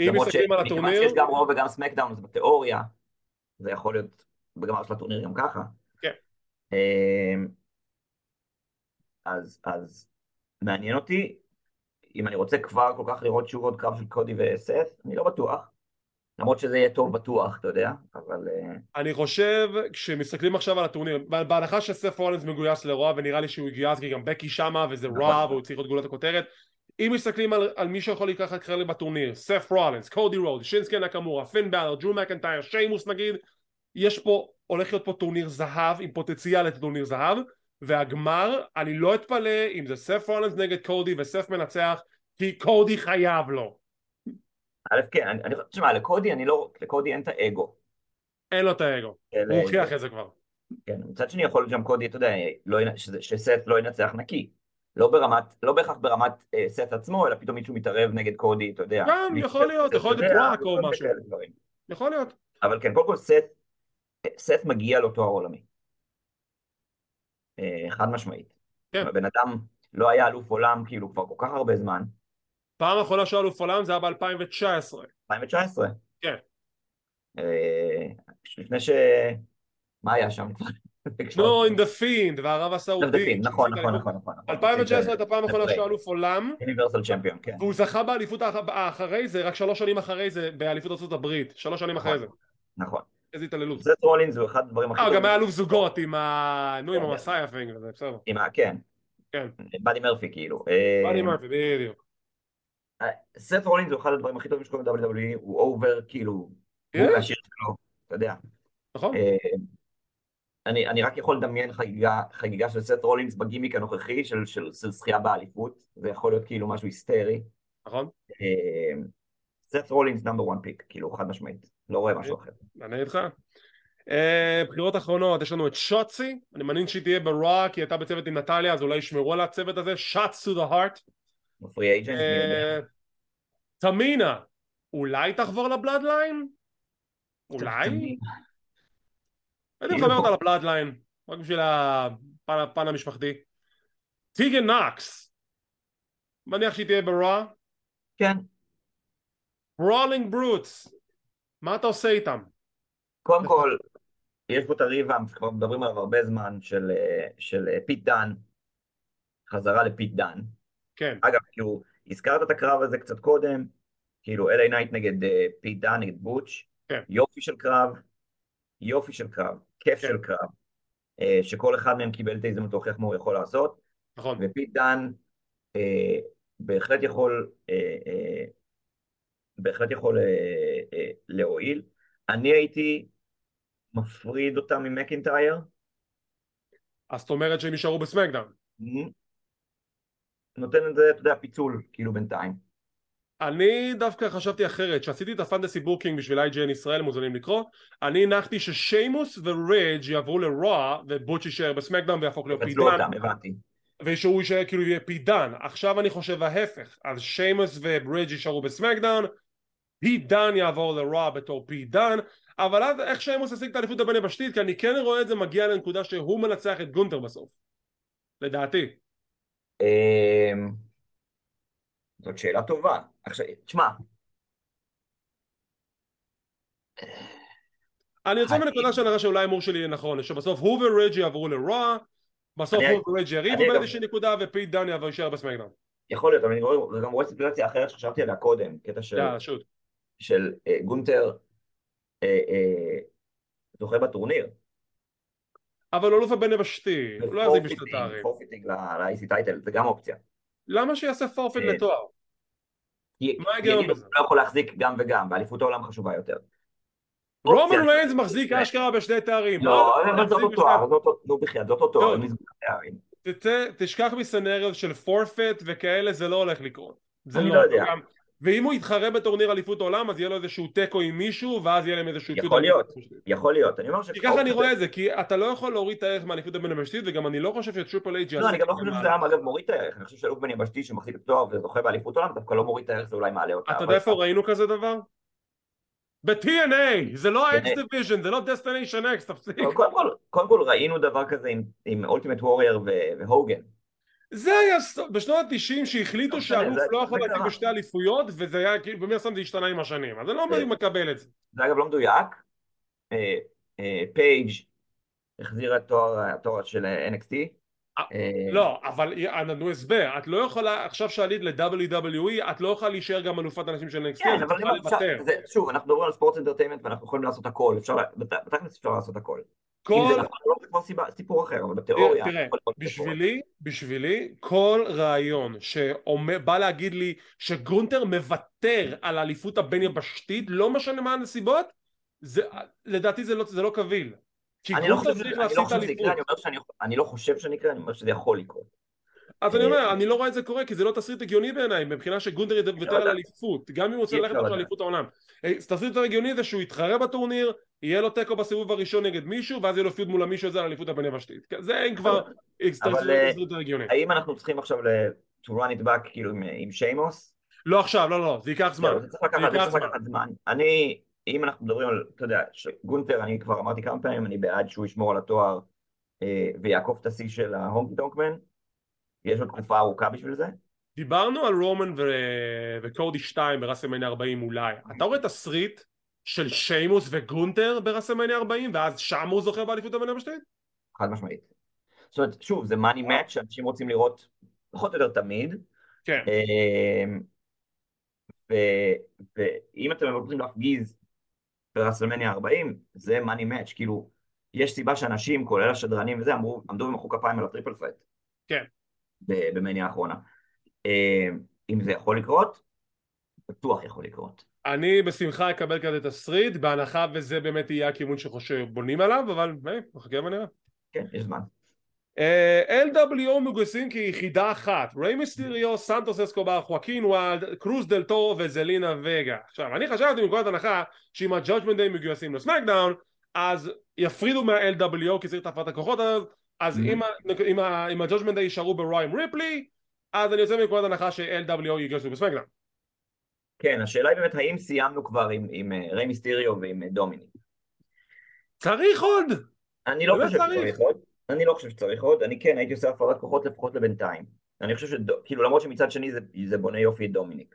אם מסתכלים על הטורניר. מכיוון שיש גם רוב וגם סמקדאון, אז בתיאוריה, זה יכול להיות בגמר של הטורניר גם ככה. כן. אז, אז מעניין אותי, אם אני רוצה כבר כל כך לראות שוב עוד קרב של קודי וסף, אני לא בטוח, למרות שזה יהיה טוב בטוח, אתה יודע, אבל... אני חושב, כשמסתכלים עכשיו על הטורניר, בהנחה שסף רולינס מגויס לרוע, ונראה לי שהוא הגיע, כי גם בקי שמה, וזה רוע, והוא צריך להיות גולת הכותרת, אם מסתכלים על, על מי שיכול לקחת חלק בטורניר, סף רולינס, קודי רוד, שינסקי נקמורה, פין בלר, ג'ו מקנטייר, שיימוס נגיד, יש פה, הולך להיות פה טורניר זהב, עם פוטנציאל לטורניר זהב, והגמר, אני לא אתפלא אם זה סף רולינס נגד קודי וסף מנצח, כי קודי חייב לו. א' כן, אני חושב, תשמע, לקודי אני לא, לקודי אין את האגו. אין לו את האגו, הוא הוכיח את זה כבר. כן, מצד שני יכול גם קודי, אתה יודע, שסף לא ינצח נקי. לא ברמת, לא בהכרח ברמת סף עצמו, אלא פתאום מישהו מתערב נגד קודי, אתה יודע. גם, יכול להיות, יכול להיות פרק או משהו. יכול להיות. אבל כן, קודם כל סף מגיע לאותו העולמי. חד משמעית. הבן אדם לא היה אלוף עולם כאילו כבר כל כך הרבה זמן. פעם האחרונה של אלוף עולם זה היה ב-אלפיים תשע עשרה. אלפיים תשע עשרה? כן. לפני ש... מה היה שם כבר? נו, אין דה פינד, והערב הסעודית. נכון, נכון, נכון, נכון. אלפיים ותשע עשרה, את הפעם האחרונה שהוא אלוף עולם. אוניברסל צ'מפיון, כן. והוא זכה באליפות האחרי זה, רק שלוש שנים אחרי זה, באליפות ארצות הברית. שלוש שנים אחרי זה. נכון. איזה התעללות. זה טרולינס, הוא אחד הדברים הכי... אה, גם היה אלוף זוגות עם ה... נו, עם המסאי הפינג, וזה בסדר. עם ה... כן. כן. באדי מרפי, כאילו. באדי מרפי, בדיוק. סט רולינס הוא אחד הדברים הכי טובים שקוראים ב-דאבליו דאבליו אי, הוא אובר, כאילו, הוא השיר שלו, אתה יודע. נכון. אני רק יכול לדמיין חגיגה של סט רולינס בגימיק הנוכחי, של זכייה באליפות, זה יכול להיות כאילו משהו היסטרי. נכון. סט רולינס נאמבר וואן פיק, כאילו, חד משמעית, לא רואה משהו אחר. אני איתך. בחירות אחרונות, יש לנו את שוצי, אני מאמין שהיא תהיה ברוע, כי הייתה בצוות עם נטליה, אז אולי ישמרו על הצוות הזה, Shots to the heart. תמינה, אולי תחבור לבלאדליין? אולי? הייתי מחבר אותה לבלאדליין, רק בשביל הפן המשפחתי. טיגן נאקס, מניח שהיא תהיה ברוע? כן. ברולינג ברוטס, מה אתה עושה איתם? קודם כל, יש פה את הריבה, כבר מדברים עליו הרבה זמן, של פיט דן, חזרה לפיט דן. כן. אגב, כאילו, הזכרת את הקרב הזה קצת קודם, כאילו, אל איי Knight נגד uh, פיט דן, נגד בוטש, כן. יופי של קרב, יופי של קרב, כיף כן. של קרב, uh, שכל אחד מהם קיבל את ההזדמנות להוכיח מה הוא יכול לעשות, נכון. ופיט דן uh, בהחלט יכול, uh, uh, בהחלט יכול uh, uh, להועיל. אני הייתי מפריד אותם ממקינטייר. אז זאת אומרת שהם יישארו בסמקדאון. Mm-hmm. נותן את זה, אתה יודע, פיצול, כאילו בינתיים. אני דווקא חשבתי אחרת, שעשיתי את הפנטסי בוקינג בשביל איי ג'י אן ישראל, מוזמנים לקרוא, אני הנחתי ששיימוס ורידג' יעברו לרוע, ובוטש יישאר בסמקדאון ויהפוך לפידן. ושהוא יישאר כאילו יהיה פידן. עכשיו אני חושב ההפך, אז שיימוס ורידג' יישארו בסמקדאון, פידן יעבור לרוע בתור פידן, אבל אז איך שיימוס השיג את האליפות הבין יבשתית, כי אני כן רואה את זה מגיע לנקודה שהוא מנצח את גונטר בסוף. לדעתי. זאת שאלה טובה. עכשיו, תשמע. אני יוצא מנקודה שאני רואה שאולי האמור שלי נכון, שבסוף הוא ורג'י עברו לרוע, בסוף הוא ורג'י יריבו באיזושהי נקודה, ופיט דני עבר יישאר בסמקדאון. יכול להיות, אבל אני גם רואה סיטואציה אחרת שחשבתי עליה קודם, קטע של גונטר זוכה בטורניר. אבל אלוף הבן יבשתי, הוא לא יחזיק בשתי תארים. פורפיטינג ל-איי סי טייטל, זה גם אופציה. למה שיעשה פורפיט לתואר? מה הגיון בזה? הוא לא יכול להחזיק גם וגם, באליפות העולם חשובה יותר. רומן ריינס מחזיק אשכרה בשתי תארים. לא, אבל זה אותו תואר, נו בכלל, זה אותו תואר, מזגור תארים. תשכח מסנריו של פורפיט וכאלה, זה לא הולך לקרות. אני לא יודע. ואם הוא יתחרה בטורניר אליפות העולם, אז יהיה לו איזשהו טקו עם מישהו, ואז יהיה להם איזשהו... יכול להיות, יכול להיות. כי ככה אני רואה את זה, כי אתה לא יכול להוריד את הערך מהאליפות הבין-יבשתית, וגם אני לא חושב שטריפל איי ג'י... לא, אני גם לא חושב שזה היה אגב מוריד את הערך, אני חושב שאלוף בן-יבשתי שמחזיק בתואר וזוכה באליפות העולם, דווקא לא מוריד את הערך, זה אולי מעלה אותה. אתה יודע איפה ראינו כזה דבר? ב-טי אן איי! זה לא ה-X-Division, זה לא Destination X, תפסיק. קודם כל ראינו דבר כזה עם Ultimate Warrior והוגן. זה היה בשנות ה-תשעים שהחליטו שהאלוף לא יכול להגיע בשתי אליפויות, וזה היה, במי הסתם זה השתנה עם השנים, אז אני לא מקבל את זה. זה אגב לא מדויק, פייג' החזירה את התואר של אן אקס טי. לא, אבל נו הסבר, את לא יכולה, עכשיו שעלית ל-דאבליו דאבליו אי, את לא יכולה להישאר גם אלופת אנשים של אן אקס טי, אז תוכל לוותר. שוב, אנחנו מדברים על ספורט אנטרטיימנט, ואנחנו יכולים לעשות הכל, בתכלס אפשר לעשות הכל. אם זה נכון, לא זה כבר סיפור אחר, אבל בתיאוריה... תראה, בשבילי, בשבילי, כל רעיון שבא להגיד לי שגונטר מוותר על האליפות הבין-יבשתית, לא משנה מה הנסיבות, לדעתי זה לא קביל. אני לא חושב שנקרא, אני אומר שזה יכול לקרות. אז אני אומר, אני לא רואה את זה קורה, כי זה לא תסריט הגיוני בעיניי, מבחינה שגונטר יוותר על האליפות, גם אם הוא רוצה ללכת על האליפות העולם. תסריט הגיוני זה שהוא יתחרה בטורניר, יהיה לו טקו בסיבוב הראשון נגד מישהו, ואז יהיה לו פיוד מול מישהו הזה על אליפות הבין-יבשתית. זה אין כבר אקסטרסיות רגיוני. האם אנחנו צריכים עכשיו to run it back כאילו עם שיימוס? לא עכשיו, לא, לא, זה ייקח זמן. זה צריך לקחת זמן. אני, אם אנחנו מדברים על, אתה יודע, גונטר, אני כבר אמרתי כמה פעמים, אני בעד שהוא ישמור על התואר ויעקוף את השיא של ההונקי דונקמן. יש לו תקופה ארוכה בשביל זה. דיברנו על רומן וקודי שתיים ברסלמניה ארבעים אולי. אתה רואה את הסריט של שיימוס וגונטר ברסלמניה ארבעים, ואז שם הוא זוכה באליפות המניה בשתיים? חד משמעית. זאת אומרת, שוב, זה מאני מאץ' שאנשים רוצים לראות פחות או יותר תמיד. כן. ואם אתם רוצים להפגיז ברסלמניה ארבעים, זה מאני מאץ', כאילו, יש סיבה שאנשים, כולל השדרנים וזה, אמרו, עמדו ומחאו כפיים על הטריפל פרט. כן. במניה האחרונה. אם זה יכול לקרות, בטוח יכול לקרות. אני בשמחה אקבל כזה תסריט, בהנחה וזה באמת יהיה הכיוון שחושב בונים עליו, אבל מחכה ונראה. כן, יש זמן. אל דאבליו מגויסים כיחידה אחת, ריי מיסטריו, סנטוס אסקובר, חואקין וולד, קרוז דל טורו וזלינה וגה. עכשיו, אני חשבתי מנקודת הנחה שאם הג'אג'מנט דיי מגויסים לסמאקדאון, אז יפרידו מה-אל דאבליו כי צריך תפרת הכוחות, אז אם הג'אג'מנט דיי יישארו בראו עם ריפלי, אז אני יוצא מנקודת הנחה ש-אל דאבליו יגויסו בסמאקדאון. כן, השאלה היא באמת, האם סיימנו כבר עם, עם ריי מיסטריו ועם דומיניק? צריך עוד! אני לא חושב שצריך עוד. אני לא חושב שצריך עוד. אני כן, הייתי עושה הפרדת כוחות לפחות לבינתיים. אני חושב שכאילו, למרות שמצד שני זה, זה בונה יופי את דומיניק.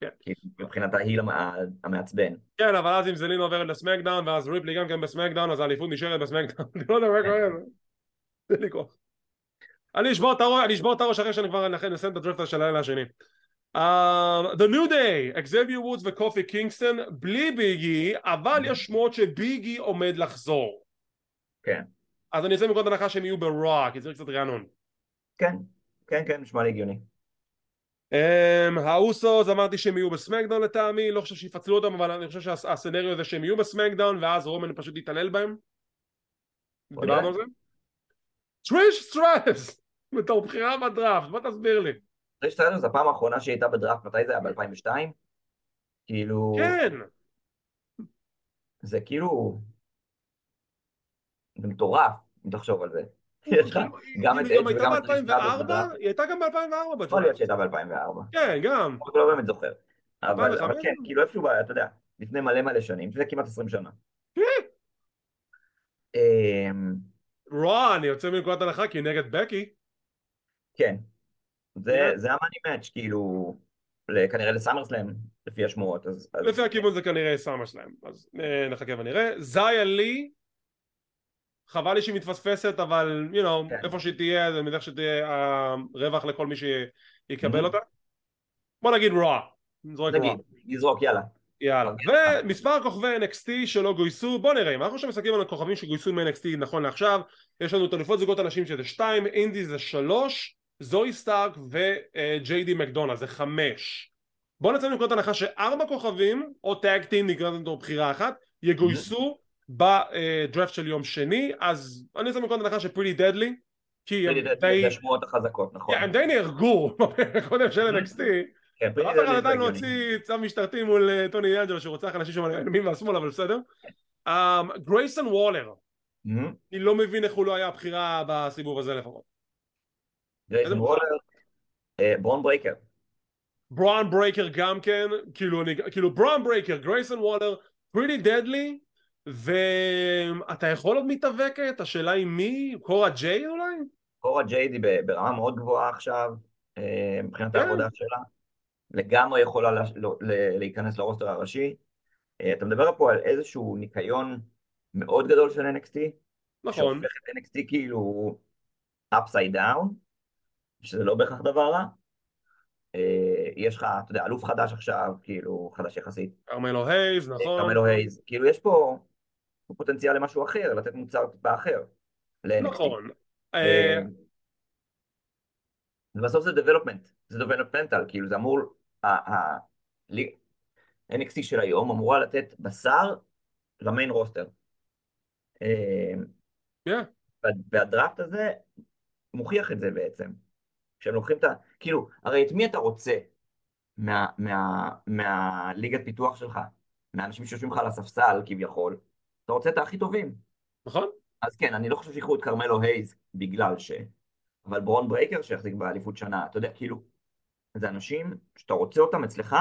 כן. כי מבחינת ההיל המעצבן. כן, אבל אז אם זלין עוברת לסמאקדאון, ואז ריפלי גם כן בסמאקדאון, אז האליפות נשארת בסמאקדאון. אני לא יודע מה קורה. זה לי כוח. אני אשבור את הראש אחרי שאני כבר נסיים את הדרפט של הלילה השני. Um, The New Day, אקזבייר וודס וקופי קינגסטון, בלי ביגי, אבל yeah. יש שמועות שביגי עומד לחזור. כן. אז אני אצא מכל הנחה שהם יהיו ברוע, כי זה קצת רענון. כן, כן, כן, נשמע לי הגיוני. Um, האוסוס, אמרתי שהם יהיו בסמאקדאון לטעמי, לא חושב שיפצלו אותם, אבל אני חושב שהסנריו הזה שהם יהיו בסמאקדאון, ואז רומן פשוט יתעלל בהם. דיברנו על זה? טריש סטרס, בתור בחירה בדראפט, מה תסביר לי? טריש סטרס, הפעם האחרונה שהיא הייתה בדראפט, מתי זה היה? ב-אלפיים ושתיים? כאילו... כן! זה כאילו... זה מטורף, אם תחשוב על זה. יש לך גם את... היא גם הייתה ב-אלפיים וארבע? היא הייתה גם ב-אלפיים וארבע. יכול להיות שהייתה ב-אלפיים וארבע. כן, גם. אני לא באמת זוכר. אבל כן, כאילו איפשהו בעיה, אתה יודע, לפני מלא מלא שנים, שזה כמעט עשרים שנה. כן! רון, אני יוצא מנקודת הנחה, כי היא נגד בקי. כן. זה המאני מאץ' כאילו, כנראה לסאמר סלאם, לפי השמועות. לפי הכיוון זה כנראה סאמר סלאם, אז נחכה ונראה. זאיה לי, חבל לי שהיא מתפספסת, אבל, you know, איפה שהיא תהיה, זה מדרך שתהיה הרווח לכל מי שיקבל אותה. בוא נגיד רוע. נגיד, נזרוק, יאללה. יאללה. ומספר כוכבי אן אקס טי שלא גויסו, בוא נראה, אנחנו שמסתכלים על הכוכבים שגויסו מ-אן אקס טי נכון לעכשיו, יש לנו תלפות זוגות אנשים שזה שתיים, אינדי זה שלוש, זוי סטארק וג'יי די מקדונלד, זה חמש. בואו נצא מנקודת הנחה שארבע כוכבים, או טאג טים נקרא לזה בחירה אחת, יגויסו בדראפט של יום שני, אז אני אצא מנקודת הנחה שפריטי דדלי, כי הם די... זה השמועות החזקות, נכון. הם די נהרגו, קודם של אן אקס טי. אף אחד עדיין לא הוציא צו משטרתי מול טוני יאנג'ו, שרוצה אנשים שם על ימין והשמאל, אבל בסדר. גרייסון וולר, אני לא מבין איך הוא לא היה הבחירה בסיבוב הזה לפחות. גרייסון וולר, ברון ברייקר. ברון ברייקר גם כן, כאילו, כאילו ברון ברייקר, גרייסון וולר, פריטי דדלי, ואתה יכול עוד מתאבקת, השאלה היא מי? קורה ג'יי אולי? קורה ג'יי היא ברמה מאוד גבוהה עכשיו, מבחינת העבודה שלה, לגמרי יכולה להיכנס לרוסטר הראשי. אתה מדבר פה על איזשהו ניקיון מאוד גדול של אן אקס טי, שהופך את אן אקס טי כאילו upside down, שזה לא בהכרח דבר רע. יש לך, אתה יודע, אלוף חדש עכשיו, כאילו, חדש יחסית. קרמלו הייז, נכון. קרמלו הייז. כאילו, יש פה פוטנציאל למשהו אחר, לתת מוצר טיפה אחר. נכון. ובסוף זה development. זה developmental, כאילו, זה אמור... ה-אן אקס טי של היום אמורה לתת בשר למיין רוסטר. והדראפט הזה מוכיח את זה בעצם. כשהם לוקחים את ה... כאילו, הרי את מי אתה רוצה מה, מה, מהליגת פיתוח שלך, מהאנשים שיושבים לך על הספסל כביכול, אתה רוצה את הכי טובים. נכון. אז כן, אני לא חושב שיקחו את קרמלו הייז בגלל ש... אבל ברון ברייקר שיחזיק באליפות שנה, אתה יודע, כאילו, זה אנשים שאתה רוצה אותם אצלך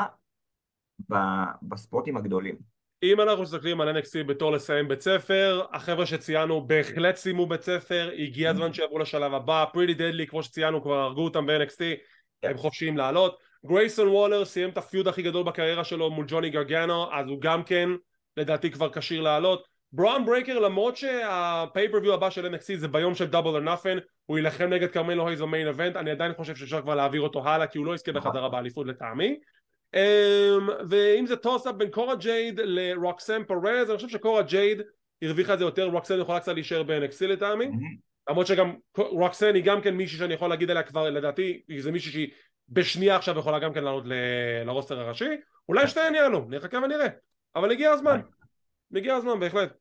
ב... בספוטים הגדולים. אם אנחנו מסתכלים על אן אקס טי בתור לסיים בית ספר, החבר'ה שציינו בהחלט סיימו בית ספר, הגיע הזמן שיעברו לשלב הבא, פריטי דדלי, כמו שציינו, כבר הרגו אותם ב-אן אקס טי, הם חופשיים לעלות. גרייסון וולר סיים את הפיוד הכי גדול בקריירה שלו מול ג'וני גרגנו, אז הוא גם כן לדעתי כבר כשיר לעלות. ברון ברייקר, למרות שהפייפריוויו הבא של אן אקס טי זה ביום של דאבל או נאפן, הוא ילחם נגד קרמלו הייז במיין איבנט, אני עדיין חושב שאפשר כבר להעביר אותו הלאה, כי הוא לא יזכה בחזרה באליפות לטעמי. ואם זה טוס-אפ בין קורה ג'ייד לרוקסן פרז, אני חושב שקורה ג'ייד הרוויחה את זה יותר, רוקסן יכולה קצת להישאר ב-אן אקס טי לטעמי, למרות שגם רוקסן היא גם כן מישהי שאני יכול להגיד עליה כבר, לדעתי, זה מישהי שהיא בשנייה עכשיו יכולה גם כן לעלות לרוסטר הראשי, אולי שתיהן יעלו, נחכה ונראה, אבל הגיע הזמן, הגיע הזמן בהחלט.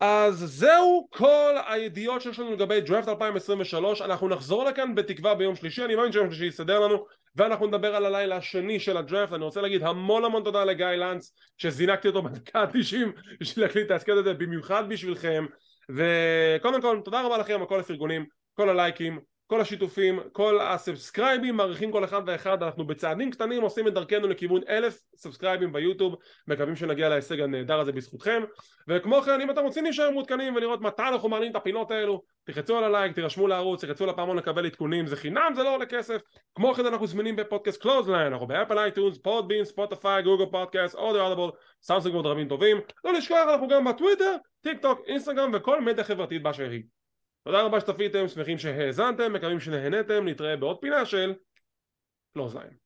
אז זהו כל הידיעות שיש לנו לגבי דראפט אלפיים עשרים ושלוש, אנחנו נחזור לכאן בתקווה ביום שלישי, אני מאמין שיום שלישי יסדר לנו, ואנחנו נדבר על הלילה השני של הדראפט. אני רוצה להגיד המון המון תודה לגיא לנס, שזינקתי אותו בדקה ה-תשעים, בשביל להקליט להסקד את זה במיוחד בשבילכם, וקודם כל תודה רבה לכם על כל הפרגונים, כל הלייקים, כל השיתופים, כל הסאבסקרייבים, מעריכים כל אחד ואחד, אנחנו בצעדים קטנים עושים את דרכנו לכיוון אלף סאבסקרייבים ביוטיוב, מקווים שנגיע להישג הנהדר הזה בזכותכם, וכמו כן אם אתם רוצים להישאר מעודכנים ולראות מתי אנחנו מעלים את הפינות האלו, תחצו על הלייק, תירשמו לערוץ, תחצו לפעמון לקבל עדכונים, זה חינם, זה לא עולה כסף, כמו כן אנחנו זמינים בפודקאסט קלוזליין, אנחנו באפל אייטונס, פודבין, ספוטיפיי, גוגל פודקאסט, אודיו אדבול, סמסונג ועוד רבים טובים, לא לשכוח אנחנו גם בטוויטר, טיק טוק, אינסטגרם וכל מדיה חברתית באשר היא. תודה רבה שצפיתם, שמחים שהאזנתם, מקווים שנהנתם, נתראה בעוד פינה של קלוזליין.